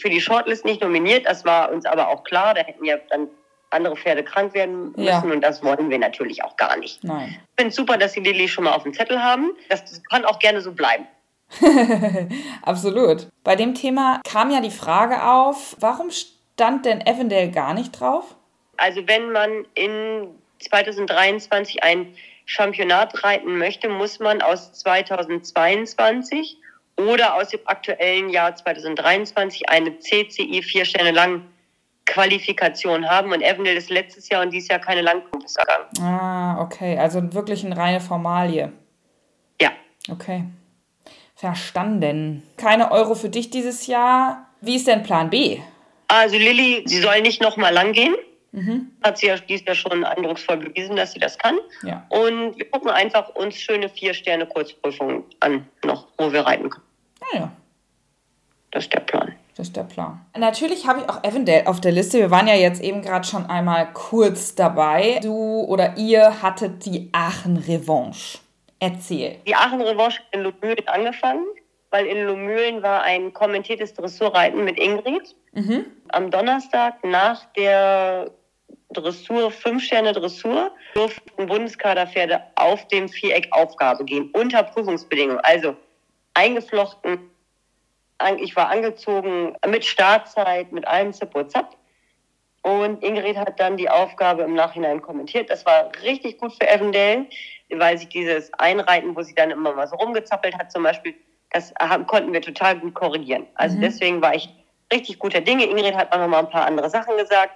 für die Shortlist nicht nominiert. Das war uns aber auch klar. Da hätten ja dann andere Pferde krank werden müssen. Ja. Und das wollen wir natürlich auch gar nicht. Nein. Ich finde es super, dass Sie Lilly schon mal auf dem Zettel haben. Das kann auch gerne so bleiben. Absolut. Bei dem Thema kam ja die Frage auf, warum stand denn Avondale gar nicht drauf? Also wenn man in zwanzig dreiundzwanzig ein Championat reiten möchte, muss man aus zweitausendzweiundzwanzig oder aus dem aktuellen Jahr zweitausenddreiundzwanzig eine C C I vier Sterne lang Qualifikation haben und Avondale ist letztes Jahr und dieses Jahr keine Langpunkte gegangen. Ah, okay, also wirklich eine reine Formalie. Ja. Okay, verstanden. Keine Euro für dich dieses Jahr. Wie ist denn Plan B? Also Lilly, sie soll nicht nochmal lang gehen. Mhm. Hat sie ja dies Jahr schon eindrucksvoll bewiesen, dass sie das kann. Ja. Und wir gucken einfach uns schöne Vier-Sterne-Kurzprüfungen an, noch, wo wir reiten können. Naja. Das ist der Plan. Das ist der Plan. Natürlich habe ich auch Avondale auf der Liste. Wir waren ja jetzt eben gerade schon einmal kurz dabei. Du oder ihr hattet die Aachen-Revanche. Erzähl. Die Aachen-Revanche in Luhmühlen angefangen, weil in Luhmühlen war ein kommentiertes Dressurreiten mit Ingrid. Mhm. Am Donnerstag nach der Dressur, Fünf-Sterne-Dressur, durften Bundeskaderpferde auf dem Viereck Aufgabe gehen, unter Prüfungsbedingungen. Also eingeflochten, ich war angezogen mit Startzeit, mit allem Zip und Zap. Und Ingrid hat dann die Aufgabe im Nachhinein kommentiert. Das war richtig gut für Avondale, weil sich dieses Einreiten, wo sie dann immer mal so rumgezappelt hat zum Beispiel, das haben, konnten wir total gut korrigieren. Also mhm. deswegen war ich richtig guter Dinge. Ingrid hat auch noch mal ein paar andere Sachen gesagt.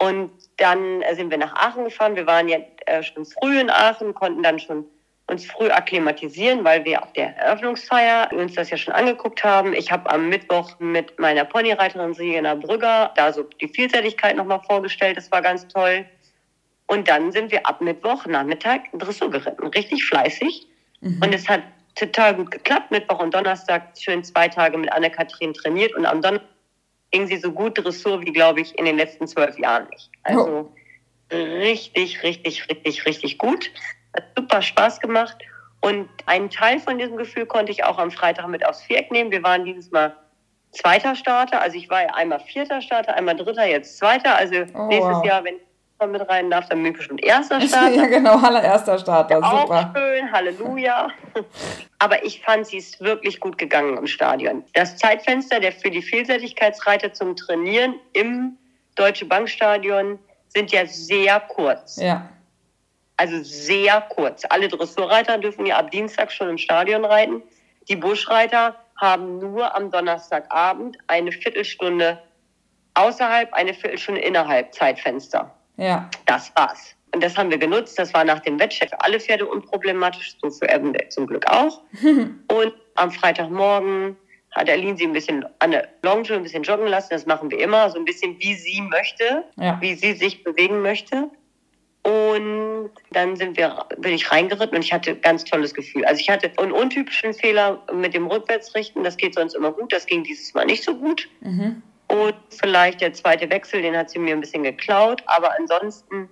Und dann sind wir nach Aachen gefahren. Wir waren ja schon früh in Aachen, konnten dann schon uns früh akklimatisieren, weil wir auf der Eröffnungsfeier uns das ja schon angeguckt haben. Ich habe am Mittwoch mit meiner Ponyreiterin Serena Brügger da so die Vielseitigkeit nochmal vorgestellt. Das war ganz toll. Und dann sind wir ab Mittwochnachmittag Dressur geritten, richtig fleißig. Mhm. Und es hat total gut geklappt. Mittwoch und Donnerstag schön zwei Tage mit Anne-Kathrin trainiert. Und am Donnerstag ging sie so gut Dressur wie, glaube ich, in den letzten zwölf Jahren nicht. Also oh. richtig, richtig, richtig, richtig gut. Hat super Spaß gemacht und einen Teil von diesem Gefühl konnte ich auch am Freitag mit aufs Viereck nehmen. Wir waren dieses Mal zweiter Starter, also ich war ja einmal vierter Starter, einmal dritter, jetzt zweiter. Also oh, nächstes wow. Jahr, wenn ich mit rein darf, dann bin ich bestimmt erster Starter. Ja genau, allererster Starter, ja, super. Auch schön, Halleluja. Aber ich fand, sie ist wirklich gut gegangen im Stadion. Das Zeitfenster der für die Vielseitigkeitsreiter zum Trainieren im Deutsche Bank Stadion sind ja sehr kurz. Ja. Also sehr kurz. Alle Dressurreiter dürfen ja ab Dienstag schon im Stadion reiten. Die Buschreiter haben nur am Donnerstagabend eine Viertelstunde außerhalb, eine Viertelstunde innerhalb Zeitfenster. Ja. Das war's. Und das haben wir genutzt. Das war nach dem Wettcheck für alle Pferde unproblematisch, so für Avondale zum Glück auch. Und am Freitagmorgen hat Aline sie ein bisschen an der Longe ein bisschen joggen lassen. Das machen wir immer, so ein bisschen wie sie möchte, ja. wie sie sich bewegen möchte. Und dann sind wir, bin ich reingeritten und ich hatte ein ganz tolles Gefühl. Also ich hatte einen untypischen Fehler mit dem Rückwärtsrichten. Das geht sonst immer gut. Das ging dieses Mal nicht so gut. Mhm. Und vielleicht der zweite Wechsel, den hat sie mir ein bisschen geklaut. Aber ansonsten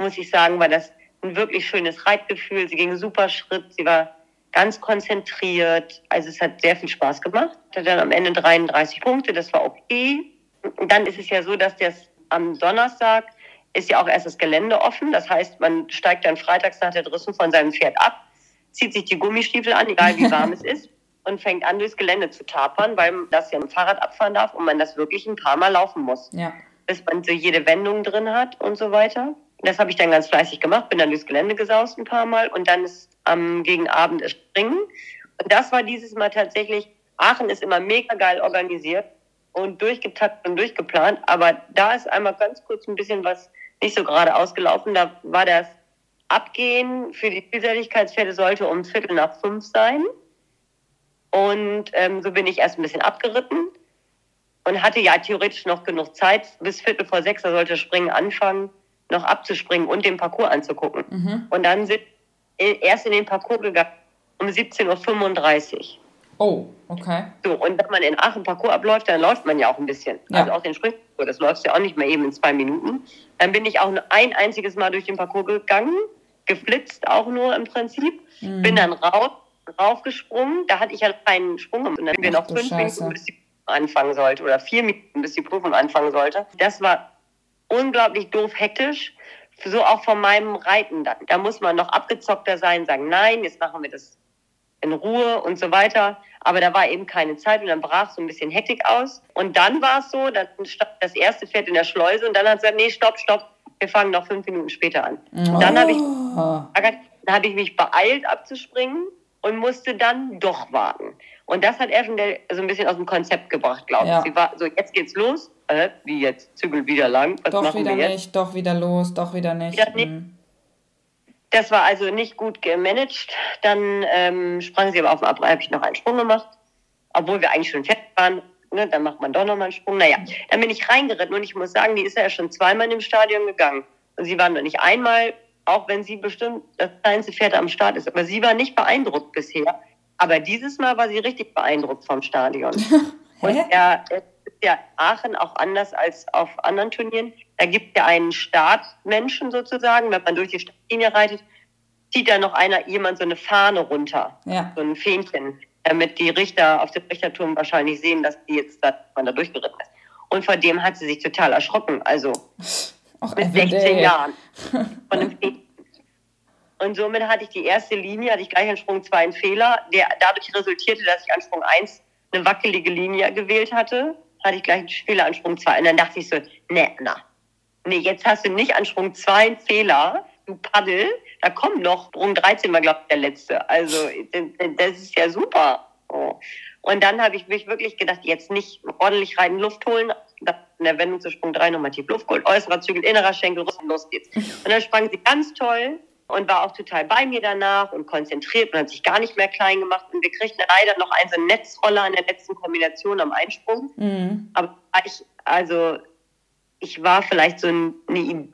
muss ich sagen, war das ein wirklich schönes Reitgefühl. Sie ging super Schritt. Sie war ganz konzentriert. Also es hat sehr viel Spaß gemacht. Hatte dann am Ende dreiunddreißig Punkte. Das war okay. Und dann ist es ja so, dass das am Donnerstag ist ja auch erst das Gelände offen. Das heißt, man steigt dann freitags nach der Dressur von seinem Pferd ab, zieht sich die Gummistiefel an, egal wie warm es ist, und fängt an, durchs Gelände zu tapern, weil das ja ein Fahrrad abfahren darf und man das wirklich ein paar Mal laufen muss. Ja. Bis man so jede Wendung drin hat und so weiter. Das habe ich dann ganz fleißig gemacht, bin dann durchs Gelände gesaust ein paar Mal und dann ist am gegen Abend das Springen. Und das war dieses Mal tatsächlich, Aachen ist immer mega geil organisiert und durchgetackt und durchgeplant, aber da ist einmal ganz kurz ein bisschen was nicht so gerade ausgelaufen. Da war das Abgehen für die Vielseitigkeitspferde sollte um Viertel nach fünf sein. Und ähm, so bin ich erst ein bisschen abgeritten und hatte ja theoretisch noch genug Zeit, bis Viertel vor sechs, da sollte Springen anfangen, noch abzuspringen und den Parcours anzugucken. Mhm. Und dann sind erst in den Parcours gegangen um siebzehn Uhr fünfunddreißig. Oh, okay. So, und wenn man in Aachen Parcours abläuft, dann läuft man ja auch ein bisschen. Ja. Also auch den Springparcours, das läufst du ja auch nicht mehr eben in zwei Minuten. Dann bin ich auch nur ein einziges Mal durch den Parcours gegangen, geflitzt auch nur im Prinzip, mhm. bin dann raus, raufgesprungen, da hatte ich ja halt keinen Sprung. Und dann sind wir noch fünf Scheiße. Minuten, bis die Prüfung anfangen sollte, oder vier Minuten, bis die Prüfung anfangen sollte. Das war unglaublich doof, hektisch, so auch von meinem Reiten dann. Da muss man noch abgezockter sein, sagen, nein, jetzt machen wir das in Ruhe und so weiter. Aber da war eben keine Zeit und dann brach so ein bisschen Hektik aus. Und dann war es so, dann stand das erste Pferd in der Schleuse und dann hat es gesagt, nee, stopp, stopp, wir fangen noch fünf Minuten später an. Und dann habe ich, dann habe ich mich beeilt abzuspringen und musste dann doch warten. Und das hat Avondale so ein bisschen aus dem Konzept gebracht, glaube ich. Ja. Sie war so, jetzt geht's los. Äh, wie jetzt? Zügel wieder lang. Was doch machen wieder wir jetzt? Nicht, doch wieder los, doch wieder nicht. Wieder nicht. Hm. Das war also nicht gut gemanagt. Dann ähm, sprang sie aber auf den Abreiter, habe ich noch einen Sprung gemacht. Obwohl wir eigentlich schon fertig waren. Ne, dann macht man doch nochmal einen Sprung. Naja, dann bin ich reingeritten und ich muss sagen, die ist ja schon zweimal im Stadion gegangen. Und sie war noch nicht einmal, auch wenn sie bestimmt das kleinste Pferd am Start ist. Aber sie war nicht beeindruckt bisher. Aber dieses Mal war sie richtig beeindruckt vom Stadion. Und der, ja Aachen auch anders als auf anderen Turnieren. Da gibt ja einen Startmenschen sozusagen, wenn man durch die Startlinie reitet, zieht da noch einer jemand so eine Fahne runter, ja. so ein Fähnchen, damit die Richter auf dem Richterturm wahrscheinlich sehen, dass die jetzt dass man da durchgeritten ist. Und vor dem hat sie sich total erschrocken, also auch mit sechzehn Jahren von einem Fähnchen. Und somit hatte ich die erste Linie, hatte ich gleich an Sprung zwei einen Fehler, der dadurch resultierte, dass ich an Sprung eins eine wackelige Linie gewählt hatte, hatte ich gleich einen Fehler an Sprung zwei. Und dann dachte ich so, ne, na, nee, jetzt hast du nicht an Sprung zwei einen Fehler, du Paddel, da kommt noch, Sprung dreizehn war, glaube ich, der letzte. Also, das ist ja super. Oh. Und dann habe ich mich wirklich gedacht, jetzt nicht ordentlich rein Luft holen, in der Wendung zu Sprung drei nochmal tief Luft geholt, äußerer Zügel, innerer Schenkel, los geht's. Und dann sprang sie ganz toll und war auch total bei mir danach und konzentriert und hat sich gar nicht mehr klein gemacht. Und wir kriegten leider noch einen so einen Netzroller in der letzten Kombination am Einsprung. Mhm. Aber ich, also, ich war vielleicht so eine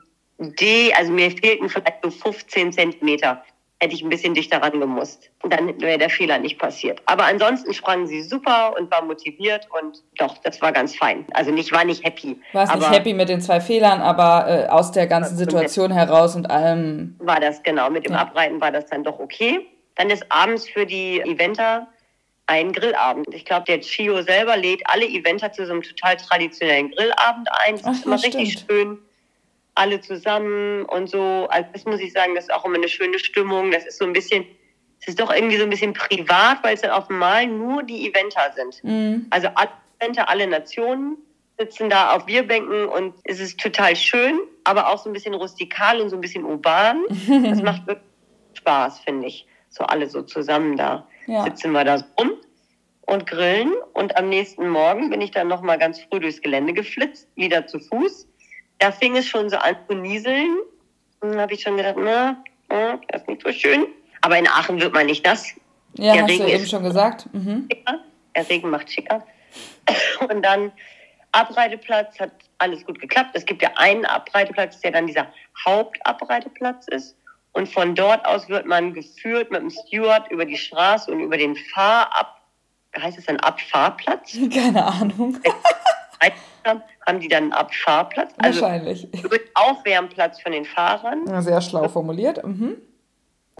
Idee, also mir fehlten vielleicht so fünfzehn Zentimeter. Hätte ich ein bisschen dichter rangemusst. Und dann wäre der Fehler nicht passiert. Aber ansonsten sprang sie super und war motiviert und doch, das war ganz fein. Also ich war nicht happy. Warst nicht happy mit den zwei Fehlern, aber äh, aus der ganzen Situation heraus und allem... War das, genau. Mit dem ja. Abreiten war das dann doch okay. Dann ist abends für die Eventer ein Grillabend. Ich glaube, der C H I O selber lädt alle Eventer zu so einem total traditionellen Grillabend ein. Das Ach, ist immer das richtig stimmt. schön. Alle zusammen und so, also das muss ich sagen, das ist auch immer eine schöne Stimmung, das ist so ein bisschen, es ist doch irgendwie so ein bisschen privat, weil es dann auf dem Mal nur die Eventer sind. Mhm. Also Eventer, alle Nationen sitzen da auf Bierbänken und es ist total schön, aber auch so ein bisschen rustikal und so ein bisschen urban. Das macht wirklich Spaß, finde ich. So alle so zusammen da ja. sitzen wir da rum und grillen und am nächsten Morgen bin ich dann nochmal ganz früh durchs Gelände geflitzt, wieder zu Fuß. Da fing es schon so an zu nieseln. Und dann habe ich schon gedacht, na, na, das ist nicht so schön. Aber in Aachen wird man nicht nass. Ja, der hast Regen du eben schon gesagt. Mhm. Der Regen macht schicker. Und dann Abreiteplatz, hat alles gut geklappt. Es gibt ja einen Abreiteplatz, der dann dieser Hauptabreiteplatz ist. Und von dort aus wird man geführt mit dem Steward über die Straße und über den Fahrab... Heißt es dann Abfahrplatz? Keine Ahnung. Haben die dann einen Abfahrplatz? Wahrscheinlich. Also einen Aufwärmplatz von den Fahrern. Ja, sehr schlau formuliert. Mhm.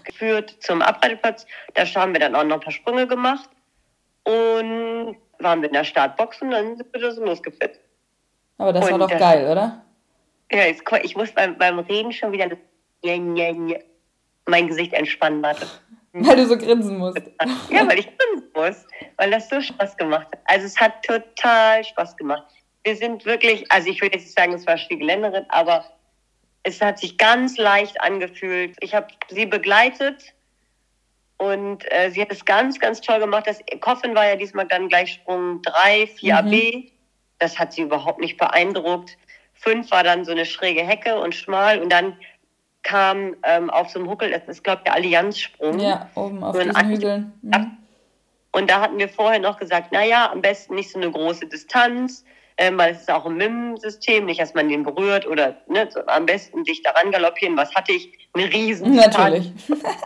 Geführt zum Abreiteplatz. Da haben wir dann auch noch ein paar Sprünge gemacht. Und waren wir in der Startbox und dann sind wir da so losgeflitzt. Aber das und war doch das, geil, oder? Ja, jetzt, ich muss beim, beim Reden schon wieder das Nye, Nye, Nye, mein Gesicht entspannen, warte. Weil du so grinsen musst. Ja, weil ich grinsen muss. Weil das so Spaß gemacht hat. Also es hat total Spaß gemacht. Wir sind wirklich, also ich würde jetzt nicht sagen, es war viel Geländerin, aber es hat sich ganz leicht angefühlt. Ich habe sie begleitet und äh, sie hat es ganz, ganz toll gemacht. Das Coffin war ja diesmal dann gleich Sprung drei, vier A B. Mhm. Das hat sie überhaupt nicht beeindruckt. fünf war dann so eine schräge Hecke und schmal und dann kam ähm, auf so einem Huckel, das ist, glaube ich, der Allianzsprung. Ja, oben auf so diesen Hügeln. Mhm. Und da hatten wir vorher noch gesagt, naja, am besten nicht so eine große Distanz, weil es ist auch ein M I M-System, nicht, dass man den berührt oder ne, so am besten dich daran galoppieren. Was hatte ich? Eine riesen Natürlich.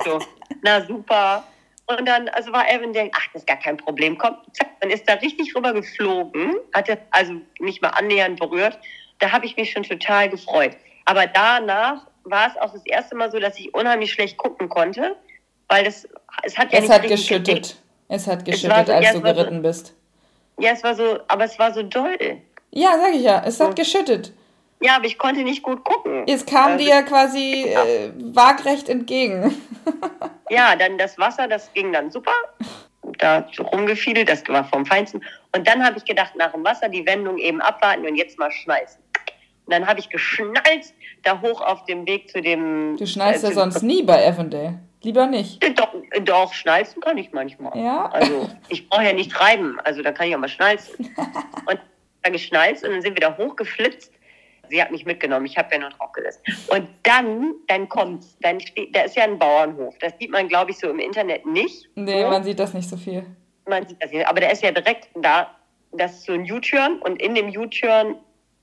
So. Na super. Und dann also war Avondale, ach, das ist gar kein Problem. Komm, zack, dann ist da richtig rüber geflogen, hat das also nicht mal annähernd berührt. Da habe ich mich schon total gefreut. Aber danach war es auch das erste Mal so, dass ich unheimlich schlecht gucken konnte, weil das, es hat ja es nicht hat geschüttet. Gedeckt. Es hat geschüttet, es war, als ja, du geritten bist. Ja, es war so, aber es war so doll. Ja, sag ich ja, es hat geschüttet. Ja, aber ich konnte nicht gut gucken. Es kam also, dir quasi ja. äh, waagrecht entgegen. Ja, dann das Wasser, das ging dann super. Da rumgefiedelt, das war vom Feinsten. Und dann habe ich gedacht, nach dem Wasser die Wendung eben abwarten und jetzt mal schnalzen. Und dann habe ich geschnalzt, da hoch auf dem Weg zu dem... Du schnallst äh, ja sonst nie bei Avondale. Lieber nicht. Doch, doch, schnalzen kann ich manchmal. Ja? Also ich brauche ja nicht reiben, also da kann ich auch mal schnalzen. Und dann geschnalzt und dann sind wir da hochgeflitzt. Sie hat mich mitgenommen, ich habe ja nur drauf gesessen. Und dann, dann kommt's, dann steht, da ist ja ein Bauernhof. Das sieht man, glaube ich, so im Internet nicht. Nee, so. Man sieht das nicht so viel. Man sieht das nicht, aber der ist ja direkt da, das ist so ein U-Turn und in dem U-Turn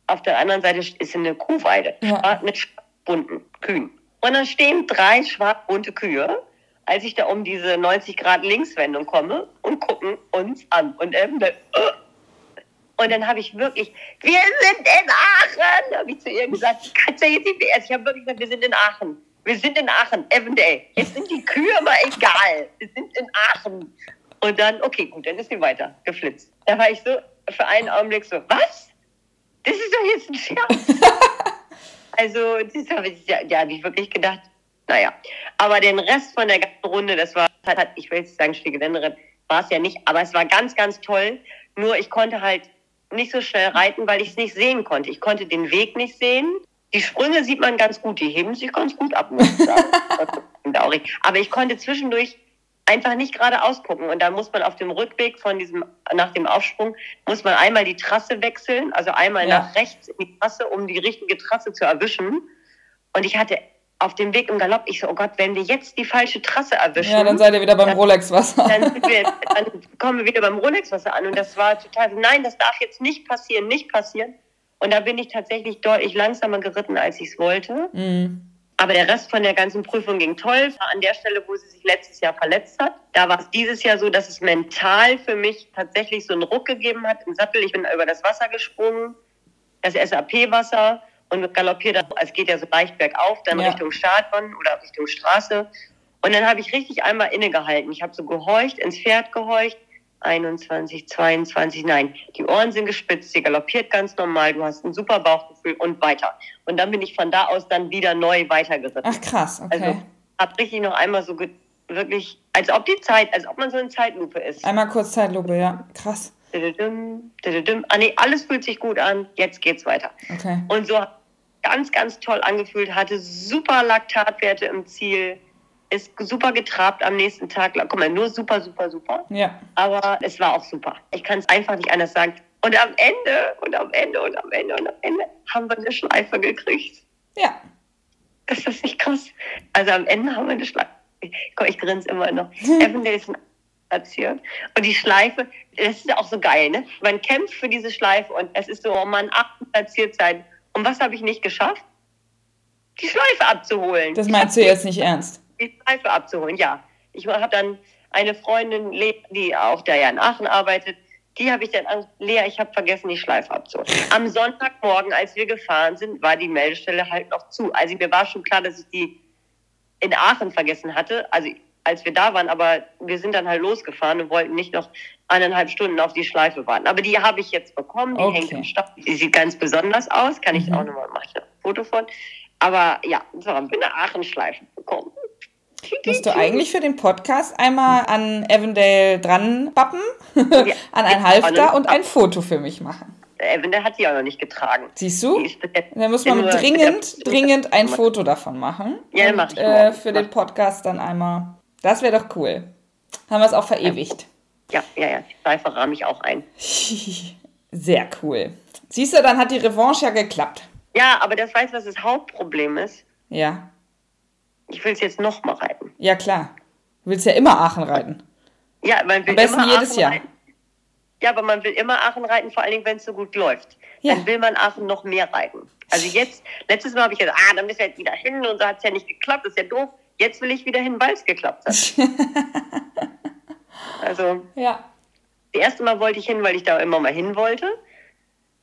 auf der anderen Seite ist eine Kuhweide ja. mit schwarz-bunten Kühen. Und dann stehen drei schwarz-bunte Kühe, als ich da um diese neunzig Grad Linkswendung komme und gucken uns an. Und, ähm, Und dann habe ich wirklich, wir sind in Aachen, habe ich zu ihr gesagt. Kannst du jetzt nicht mehr? Ich habe wirklich gesagt, wir sind in Aachen. Wir sind in Aachen, Avondale. Jetzt sind die Kühe aber egal. Wir sind in Aachen. Und dann, okay, gut, dann ist sie weiter geflitzt. Da war ich so für einen Augenblick so, was? Das ist doch jetzt ein Scherz. Also, das habe ich, ja, ja, habe ich wirklich gedacht, naja. Aber den Rest von der ganzen Runde, das war, hat, ich will jetzt sagen, Spielgewinnerin, war es ja nicht, aber es war ganz, ganz toll. Nur ich konnte halt nicht so schnell reiten, weil ich es nicht sehen konnte. Ich konnte den Weg nicht sehen. Die Sprünge sieht man ganz gut, die heben sich ganz gut ab, muss ich sagen. Aber ich konnte zwischendurch einfach nicht geradeaus gucken. Und da muss man auf dem Rückweg von diesem, nach dem Aufsprung, muss man einmal die Trasse wechseln, also einmal ja. nach rechts in die Trasse, um die richtige Trasse zu erwischen. Und ich hatte auf dem Weg im Galopp, ich so, oh Gott, wenn wir jetzt die falsche Trasse erwischen. Ja, dann seid ihr wieder beim Rolex-Wasser. Dann, sind wir, dann kommen wir wieder beim Rolex-Wasser an. Und das war total, nein, das darf jetzt nicht passieren, nicht passieren. Und da bin ich tatsächlich deutlich langsamer geritten, als ich es wollte. Mhm. Aber der Rest von der ganzen Prüfung ging toll. An der Stelle, wo sie sich letztes Jahr verletzt hat, da war es dieses Jahr so, dass es mental für mich tatsächlich so einen Ruck gegeben hat im Sattel. Ich bin über das Wasser gesprungen, das S A P-Wasser und galoppierte. Es geht ja so leicht bergauf, dann ja. Richtung Stadion oder Richtung Straße. Und dann habe ich richtig einmal innegehalten. Ich habe so gehorcht, ins Pferd gehorcht. einundzwanzig, zweiundzwanzig, nein, die Ohren sind gespitzt, sie galoppiert ganz normal, du hast ein super Bauchgefühl und weiter. Und dann bin ich von da aus dann wieder neu weitergeritten. Ach krass, okay. Also hab richtig noch einmal so ge- wirklich, als ob die Zeit, als ob man so in Zeitlupe ist. Einmal kurz Zeitlupe, ja, krass. Dididum, dididum. Ah nee, alles fühlt sich gut an, jetzt geht's weiter. Okay. Und so ganz, ganz toll angefühlt, hatte super Laktatwerte im Ziel, ist super getrabt am nächsten Tag. Guck mal, nur super, super, super. Ja. Aber es war auch super. Ich kann es einfach nicht anders sagen. Und am Ende, und am Ende, und am Ende, und am Ende haben wir eine Schleife gekriegt. Ja. Ist das nicht krass? Also am Ende haben wir eine Schleife. Guck, ich grinse immer noch. Avondale ist ein Erzieher. Und die Schleife, das ist auch so geil, ne? Man kämpft für diese Schleife und es ist so, oh man, achten platziert sein. Und was habe ich nicht geschafft? Die Schleife abzuholen. Das meinst du jetzt nicht ernst? Die Schleife abzuholen, ja. Ich habe dann eine Freundin, die auch da ja in Aachen arbeitet, die habe ich dann an, Lea, ich habe vergessen, die Schleife abzuholen. Am Sonntagmorgen, als wir gefahren sind, war die Meldestelle halt noch zu. Also mir war schon klar, dass ich die in Aachen vergessen hatte, also als wir da waren, aber wir sind dann halt losgefahren und wollten nicht noch eineinhalb Stunden auf die Schleife warten. Aber die habe ich jetzt bekommen, die okay. hängt im Stab, die sieht ganz besonders aus, kann ich mhm. auch nochmal machen, ein Foto von. Aber ja, so haben wir eine Aachen-Schleife bekommen. Musst du eigentlich für den Podcast einmal an Avondale dran bappen, ja, an ein Halfter und ein Foto für mich machen. Avondale hat die auch noch nicht getragen. Siehst du? Dann muss man dringend, dringend ein Foto davon machen. Ja, dann mach ich mal. Äh, für den Podcast dann einmal. Das wäre doch cool. Haben wir es auch verewigt. Ja, ja, ja. Die Schleife rahme ich auch ein. Sehr cool. Siehst du, dann hat die Revanche ja geklappt. Ja, aber das weiß, was das Hauptproblem ist. Ja. Ich will es jetzt noch mal reiten. Ja, klar. Du willst ja immer Aachen reiten. Ja, man will am besten immer jedes Aachen Jahr. Reiten. Ja, aber man will immer Aachen reiten, vor allen Dingen, wenn es so gut läuft. Ja. Dann will man Aachen noch mehr reiten. Also jetzt, letztes Mal habe ich gesagt, ah, dann müssen wir jetzt wieder hin und so hat es ja nicht geklappt, das ist ja doof. Jetzt will ich wieder hin, weil es geklappt hat. Also, ja. Das erste Mal wollte ich hin, weil ich da immer mal hin wollte.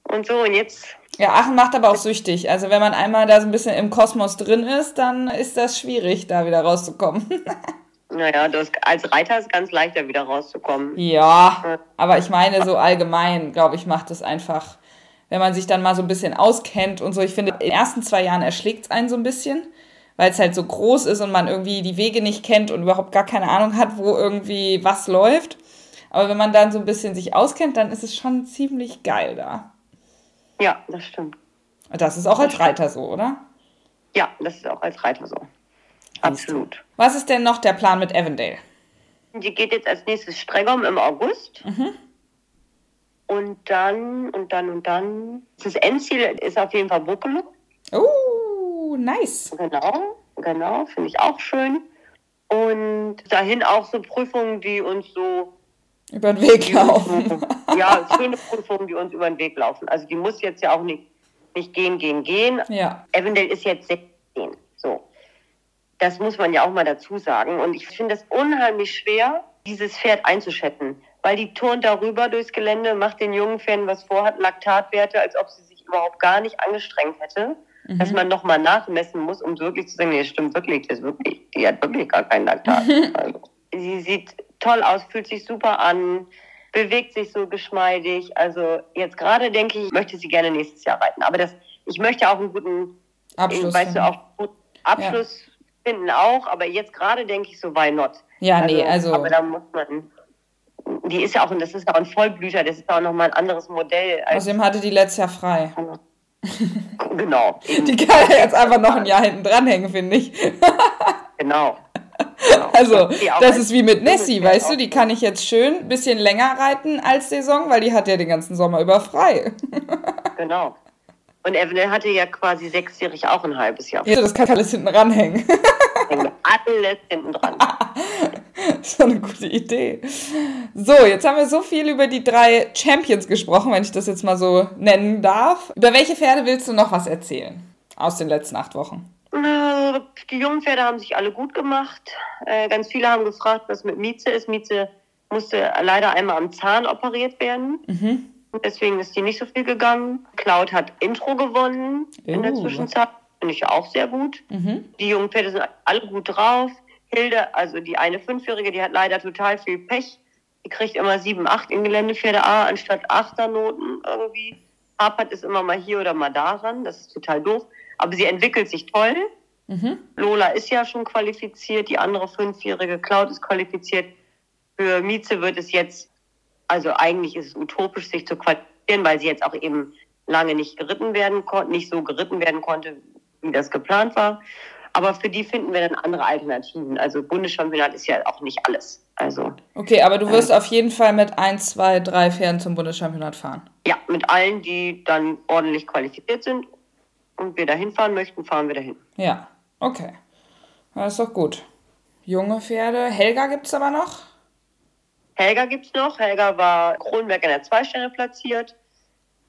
Und so, und jetzt... Ja, Aachen macht aber auch süchtig. Also wenn man einmal da so ein bisschen im Kosmos drin ist, dann ist das schwierig, da wieder rauszukommen. Naja, das, als Reiter ist es ganz leicht, da wieder rauszukommen. Ja, aber ich meine so allgemein, glaube ich, macht es einfach, wenn man sich dann mal so ein bisschen auskennt und so. Ich finde, in den ersten zwei Jahren erschlägt es einen so ein bisschen, weil es halt so groß ist und man irgendwie die Wege nicht kennt und überhaupt gar keine Ahnung hat, wo irgendwie was läuft. Aber wenn man dann so ein bisschen sich auskennt, dann ist es schon ziemlich geil da. Ja, das stimmt. Das ist auch als Reiter so, oder? Ja, das ist auch als Reiter so. Absolut. Was ist denn noch der Plan mit Avondale? Die geht jetzt als nächstes Dregom im August. Mhm. Und dann, und dann, und dann. Das Endziel ist auf jeden Fall Buckelung. Oh, nice. Genau, genau. Finde ich auch schön. Und dahin auch so Prüfungen, die uns so... Über den Weg laufen. Ja, schöne Prüfungen, die uns über den Weg laufen. Also die muss jetzt ja auch nicht, nicht gehen, gehen, gehen. Ja. Avondale ist jetzt sechzehn. So. Das muss man ja auch mal dazu sagen. Und ich finde das unheimlich schwer, dieses Pferd einzuschätzen. weil die turnt darüber durchs Gelände, macht den jungen Pferden was vorhat, Laktatwerte, als ob sie sich überhaupt gar nicht angestrengt hätte, mhm. dass man nochmal nachmessen muss, um wirklich zu sagen, nee, das stimmt wirklich, das wirklich, die hat wirklich gar keinen Laktat. Also, sie sieht toll aus, fühlt sich super an, bewegt sich so geschmeidig. Also jetzt gerade denke ich, möchte sie gerne nächstes Jahr reiten. Aber das, ich möchte auch einen guten Abschluss, weißt du, auch guten Abschluss ja. finden auch. Aber jetzt gerade denke ich so, why not? Ja, also, nee, also... Aber da muss man... Die ist ja auch, das ist ja auch ein Vollblüter, das ist ja auch nochmal ein anderes Modell. Außerdem hatte die letztes Jahr frei. Genau. Die kann ja jetzt einfach noch ein Jahr hinten dranhängen, finde ich. Genau. Genau. Also, das ist wie mit Nessie, weißt du, die kann ich jetzt schön ein bisschen länger reiten als Saison, weil die hat ja den ganzen Sommer über frei. Genau. Und Evelyn hatte ja quasi sechsjährig auch ein halbes Jahr. Ja, das kann alles hinten ranhängen. Alles hinten dran. Das ist eine gute Idee. So, jetzt haben wir so viel über die drei Champions gesprochen, wenn ich das jetzt mal so nennen darf. Über welche Pferde willst du noch was erzählen aus den letzten acht Wochen? Die jungen Pferde haben sich alle gut gemacht. Ganz viele haben gefragt, was mit Mieze ist. Mieze musste leider einmal am Zahn operiert werden. Mhm. Deswegen ist die nicht so viel gegangen. Cloud hat Intro gewonnen uh. in der Zwischenzeit. Finde ich auch sehr gut. Mhm. Die jungen Pferde sind alle gut drauf. Hilde, also die eine Fünfjährige, die hat leider total viel Pech. Die kriegt immer sieben, acht in Geländepferde A anstatt Achternoten irgendwie. Arpad ist immer mal hier oder mal daran. Das ist total doof. Aber sie entwickelt sich toll. Mhm. Lola ist ja schon qualifiziert. Die andere Fünfjährige, Cloud, ist qualifiziert. Für Mieze wird es jetzt, also eigentlich ist es utopisch, sich zu qualifizieren, weil sie jetzt auch eben lange nicht geritten werden konnte, nicht so geritten werden konnte, wie das geplant war. Aber für die finden wir dann andere Alternativen. Also Bundeschampionat ist ja auch nicht alles. Also, okay, aber du wirst äh, auf jeden Fall mit eins, zwei, drei Pferden zum Bundeschampionat fahren? Ja, mit allen, die dann ordentlich qualifiziert sind und wir dahin fahren möchten, fahren wir dahin. Ja, okay. Das ist doch gut. Junge Pferde. Helga gibt es aber noch? Helga gibt es noch. Helga war Kronberg in der Zweistelle platziert.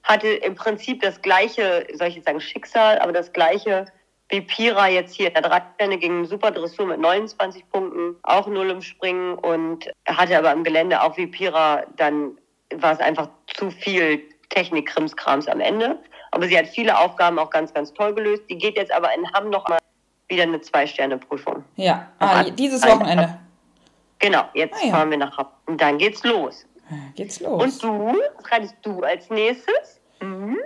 Hatte im Prinzip das gleiche, soll ich jetzt sagen, Schicksal, aber das gleiche wie Pira jetzt hier in der Dreistelle, ging super Dressur mit neunundzwanzig Punkten, auch null im Springen, und hatte aber im Gelände auch wie Pira, dann war es einfach zu viel Technik-Krimskrams am Ende. Aber sie hat viele Aufgaben auch ganz, ganz toll gelöst. Die geht jetzt aber in Hamm nochmal wieder eine Zwei-Sterne-Prüfung. Ja, ah, dieses Wochenende. Genau, jetzt ah, ja. fahren wir nach Hamm. Und dann geht's los. Geht's los. Und du? Was reitest du als nächstes? Mhm.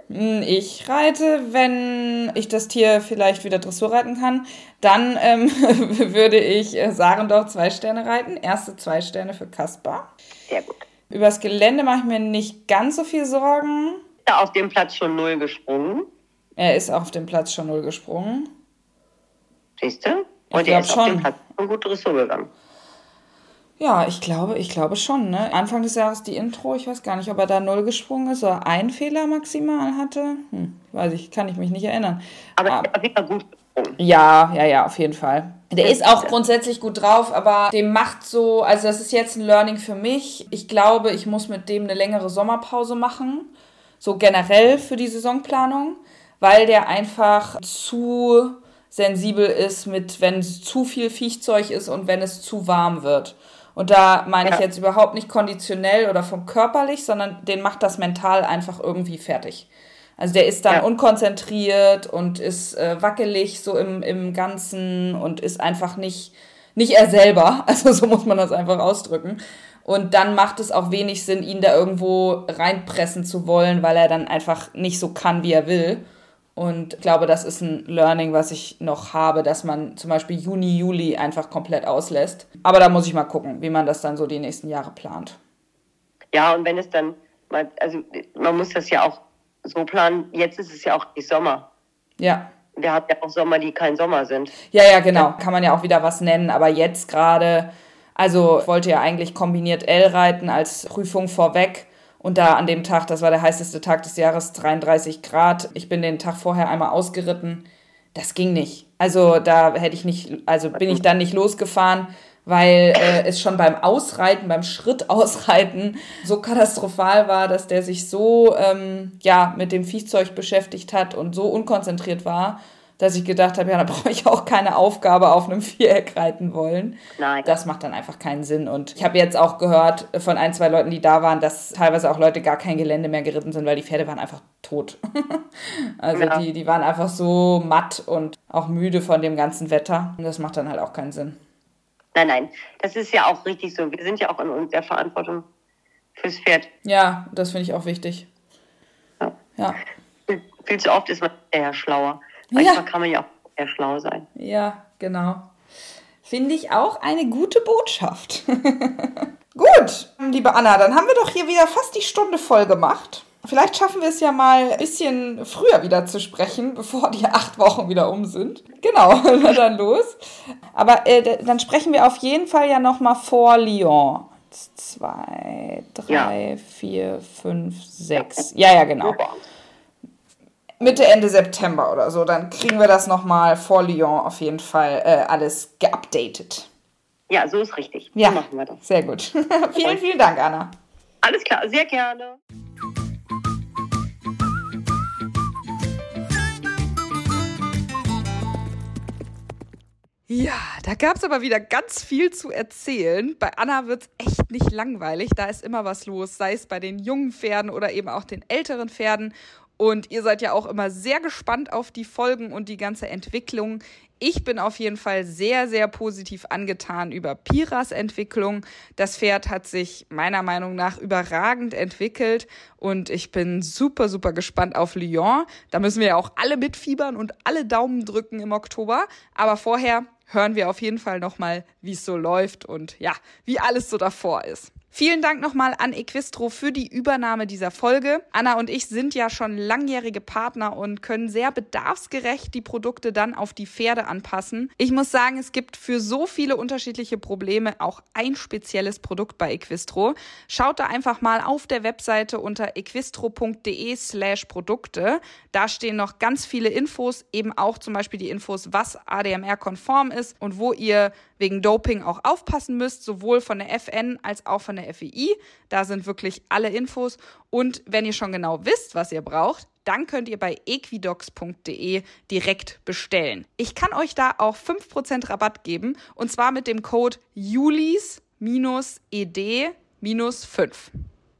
Ich reite, wenn ich das Tier vielleicht wieder Dressur reiten kann, dann ähm, würde ich Sarendorf zwei Sterne reiten. Erste zwei Sterne für Kasper. Sehr gut. Übers Gelände mache ich mir nicht ganz so viel Sorgen. Ist er auf dem Platz schon null gesprungen? Er ist auf dem Platz schon null gesprungen. Siehst du? Und er ist schon auf dem Platz schon gut Dressur gegangen. Ja, ich glaube, ich glaube schon, ne? Anfang des Jahres die Intro, ich weiß gar nicht, ob er da null gesprungen ist oder einen Fehler maximal hatte. Hm, weiß ich, kann ich mich nicht erinnern. Aber er war wieder gut gesprungen. Ja, ja, ja, auf jeden Fall. Der ist auch grundsätzlich gut drauf, aber dem macht so, also das ist jetzt ein Learning für mich. Ich glaube, ich muss mit dem eine längere Sommerpause machen, so generell für die Saisonplanung, weil der einfach zu sensibel ist mit, wenn es zu viel Viechzeug ist und wenn es zu warm wird. Und da meine ja. ich jetzt überhaupt nicht konditionell oder vom körperlich, sondern den macht das mental einfach irgendwie fertig. Also der ist dann ja. unkonzentriert und ist äh, wackelig so im, im Ganzen und ist einfach nicht, nicht er selber. Also so muss man das einfach ausdrücken. Und dann macht es auch wenig Sinn, ihn da irgendwo reinpressen zu wollen, weil er dann einfach nicht so kann, wie er will. Und ich glaube, das ist ein Learning, was ich noch habe, dass man zum Beispiel Juni, Juli einfach komplett auslässt. Aber da muss ich mal gucken, wie man das dann so die nächsten Jahre plant. Ja, und wenn es dann, mal, also man muss das ja auch so planen, jetzt ist es ja auch nicht Sommer. Ja. Wir haben ja auch Sommer, die kein Sommer sind. Ja, ja, genau. Kann man ja auch wieder was nennen, aber jetzt gerade, also ich wollte ja eigentlich kombiniert L reiten als Prüfung vorweg. Und da an dem Tag, das war der heißeste Tag des Jahres, dreiunddreißig Grad. Ich bin den Tag vorher einmal ausgeritten. Das ging nicht. Also da hätte ich nicht, also bin ich dann nicht losgefahren, weil äh, es schon beim Ausreiten, beim Schritt ausreiten so katastrophal war, dass der sich so ähm, ja mit dem Viehzeug beschäftigt hat und so unkonzentriert war, dass ich gedacht habe, ja, da brauche ich auch keine Aufgabe auf einem Viereck reiten wollen. Nein. Das macht dann einfach keinen Sinn. Und ich habe jetzt auch gehört von ein, zwei Leuten, die da waren, dass teilweise auch Leute gar kein Gelände mehr geritten sind, weil die Pferde waren einfach tot. Also ja. die, die waren einfach so matt und auch müde von dem ganzen Wetter. Und das macht dann halt auch keinen Sinn. Nein, nein, das ist ja auch richtig so. Wir sind ja auch in der Verantwortung fürs Pferd. Ja, das finde ich auch wichtig. Ja. ja. Viel zu oft ist man eher schlauer. Manchmal ja. kann man ja auch eher schlau sein. Ja, genau. Finde ich auch eine gute Botschaft. Gut, liebe Anna, dann haben wir doch hier wieder fast die Stunde voll gemacht. Vielleicht schaffen wir es ja mal ein bisschen früher wieder zu sprechen, bevor die acht Wochen wieder um sind. Genau, dann los. Aber äh, dann sprechen wir auf jeden Fall ja nochmal vor Lyon. Zwei, drei, ja. vier, fünf, sechs. Ja, ja, genau. Mitte, Ende September oder so. Dann kriegen wir das nochmal vor Lyon auf jeden Fall äh, alles geupdatet. Ja, so ist richtig. Ja, so machen wir das. Sehr gut. vielen, vielen Dank, Anna. Alles klar, sehr gerne. Ja, da gab es aber wieder ganz viel zu erzählen. Bei Anna wird es echt nicht langweilig. Da ist immer was los, sei es bei den jungen Pferden oder eben auch den älteren Pferden. Und ihr seid ja auch immer sehr gespannt auf die Folgen und die ganze Entwicklung. Ich bin auf jeden Fall sehr, sehr positiv angetan über Piras Entwicklung. Das Pferd hat sich meiner Meinung nach überragend entwickelt und ich bin super, super gespannt auf Lyon. Da müssen wir ja auch alle mitfiebern und alle Daumen drücken im Oktober. Aber vorher hören wir auf jeden Fall nochmal, wie es so läuft und ja, wie alles so davor ist. Vielen Dank nochmal an Equistro für die Übernahme dieser Folge. Anna und ich sind ja schon langjährige Partner und können sehr bedarfsgerecht die Produkte dann auf die Pferde anpassen. Ich muss sagen, es gibt für so viele unterschiedliche Probleme auch ein spezielles Produkt bei Equistro. Schaut da einfach mal auf der Webseite unter equistro.de slash Produkte. Da stehen noch ganz viele Infos, eben auch zum Beispiel die Infos, was A D M R-konform ist und wo ihr wegen Doping auch aufpassen müsst, sowohl von der F N als auch von der F W I. Da sind wirklich alle Infos. Und wenn ihr schon genau wisst, was ihr braucht, dann könnt ihr bei equidox punkt de direkt bestellen. Ich kann euch da auch fünf Prozent Rabatt geben und zwar mit dem Code Julis E D fünf.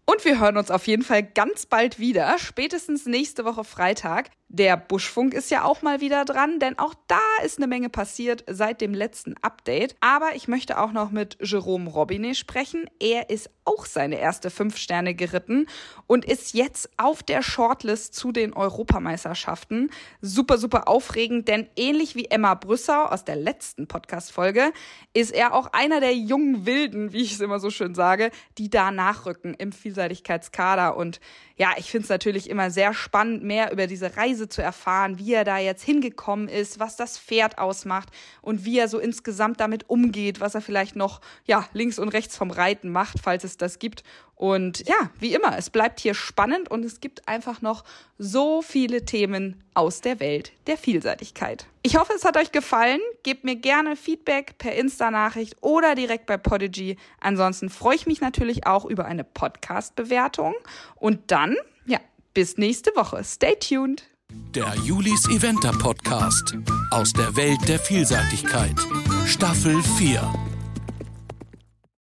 Und wir hören uns auf jeden Fall ganz bald wieder, spätestens nächste Woche Freitag. Der Buschfunk ist ja auch mal wieder dran, denn auch da ist eine Menge passiert seit dem letzten Update. Aber ich möchte auch noch mit Jerome Robinet sprechen. Er ist auch seine erste fünf Sterne geritten und ist jetzt auf der Shortlist zu den Europameisterschaften. Super, super aufregend, denn ähnlich wie Emma Brüssau aus der letzten Podcast-Folge ist er auch einer der jungen Wilden, wie ich es immer so schön sage, die da nachrücken im Vielseitigkeitskader. Und ja, ich finde es natürlich immer sehr spannend, mehr über diese Reise zu erfahren, wie er da jetzt hingekommen ist, was das Pferd ausmacht und wie er so insgesamt damit umgeht, was er vielleicht noch ja, links und rechts vom Reiten macht, falls es das gibt. Und ja, wie immer, es bleibt hier spannend und es gibt einfach noch so viele Themen aus der Welt der Vielseitigkeit. Ich hoffe, es hat euch gefallen. Gebt mir gerne Feedback per Insta-Nachricht oder direkt bei Podigy. Ansonsten freue ich mich natürlich auch über eine Podcast-Bewertung. Und dann, ja, bis nächste Woche. Stay tuned! Der Julis Eventer Podcast aus der Welt der Vielseitigkeit. Staffel vier.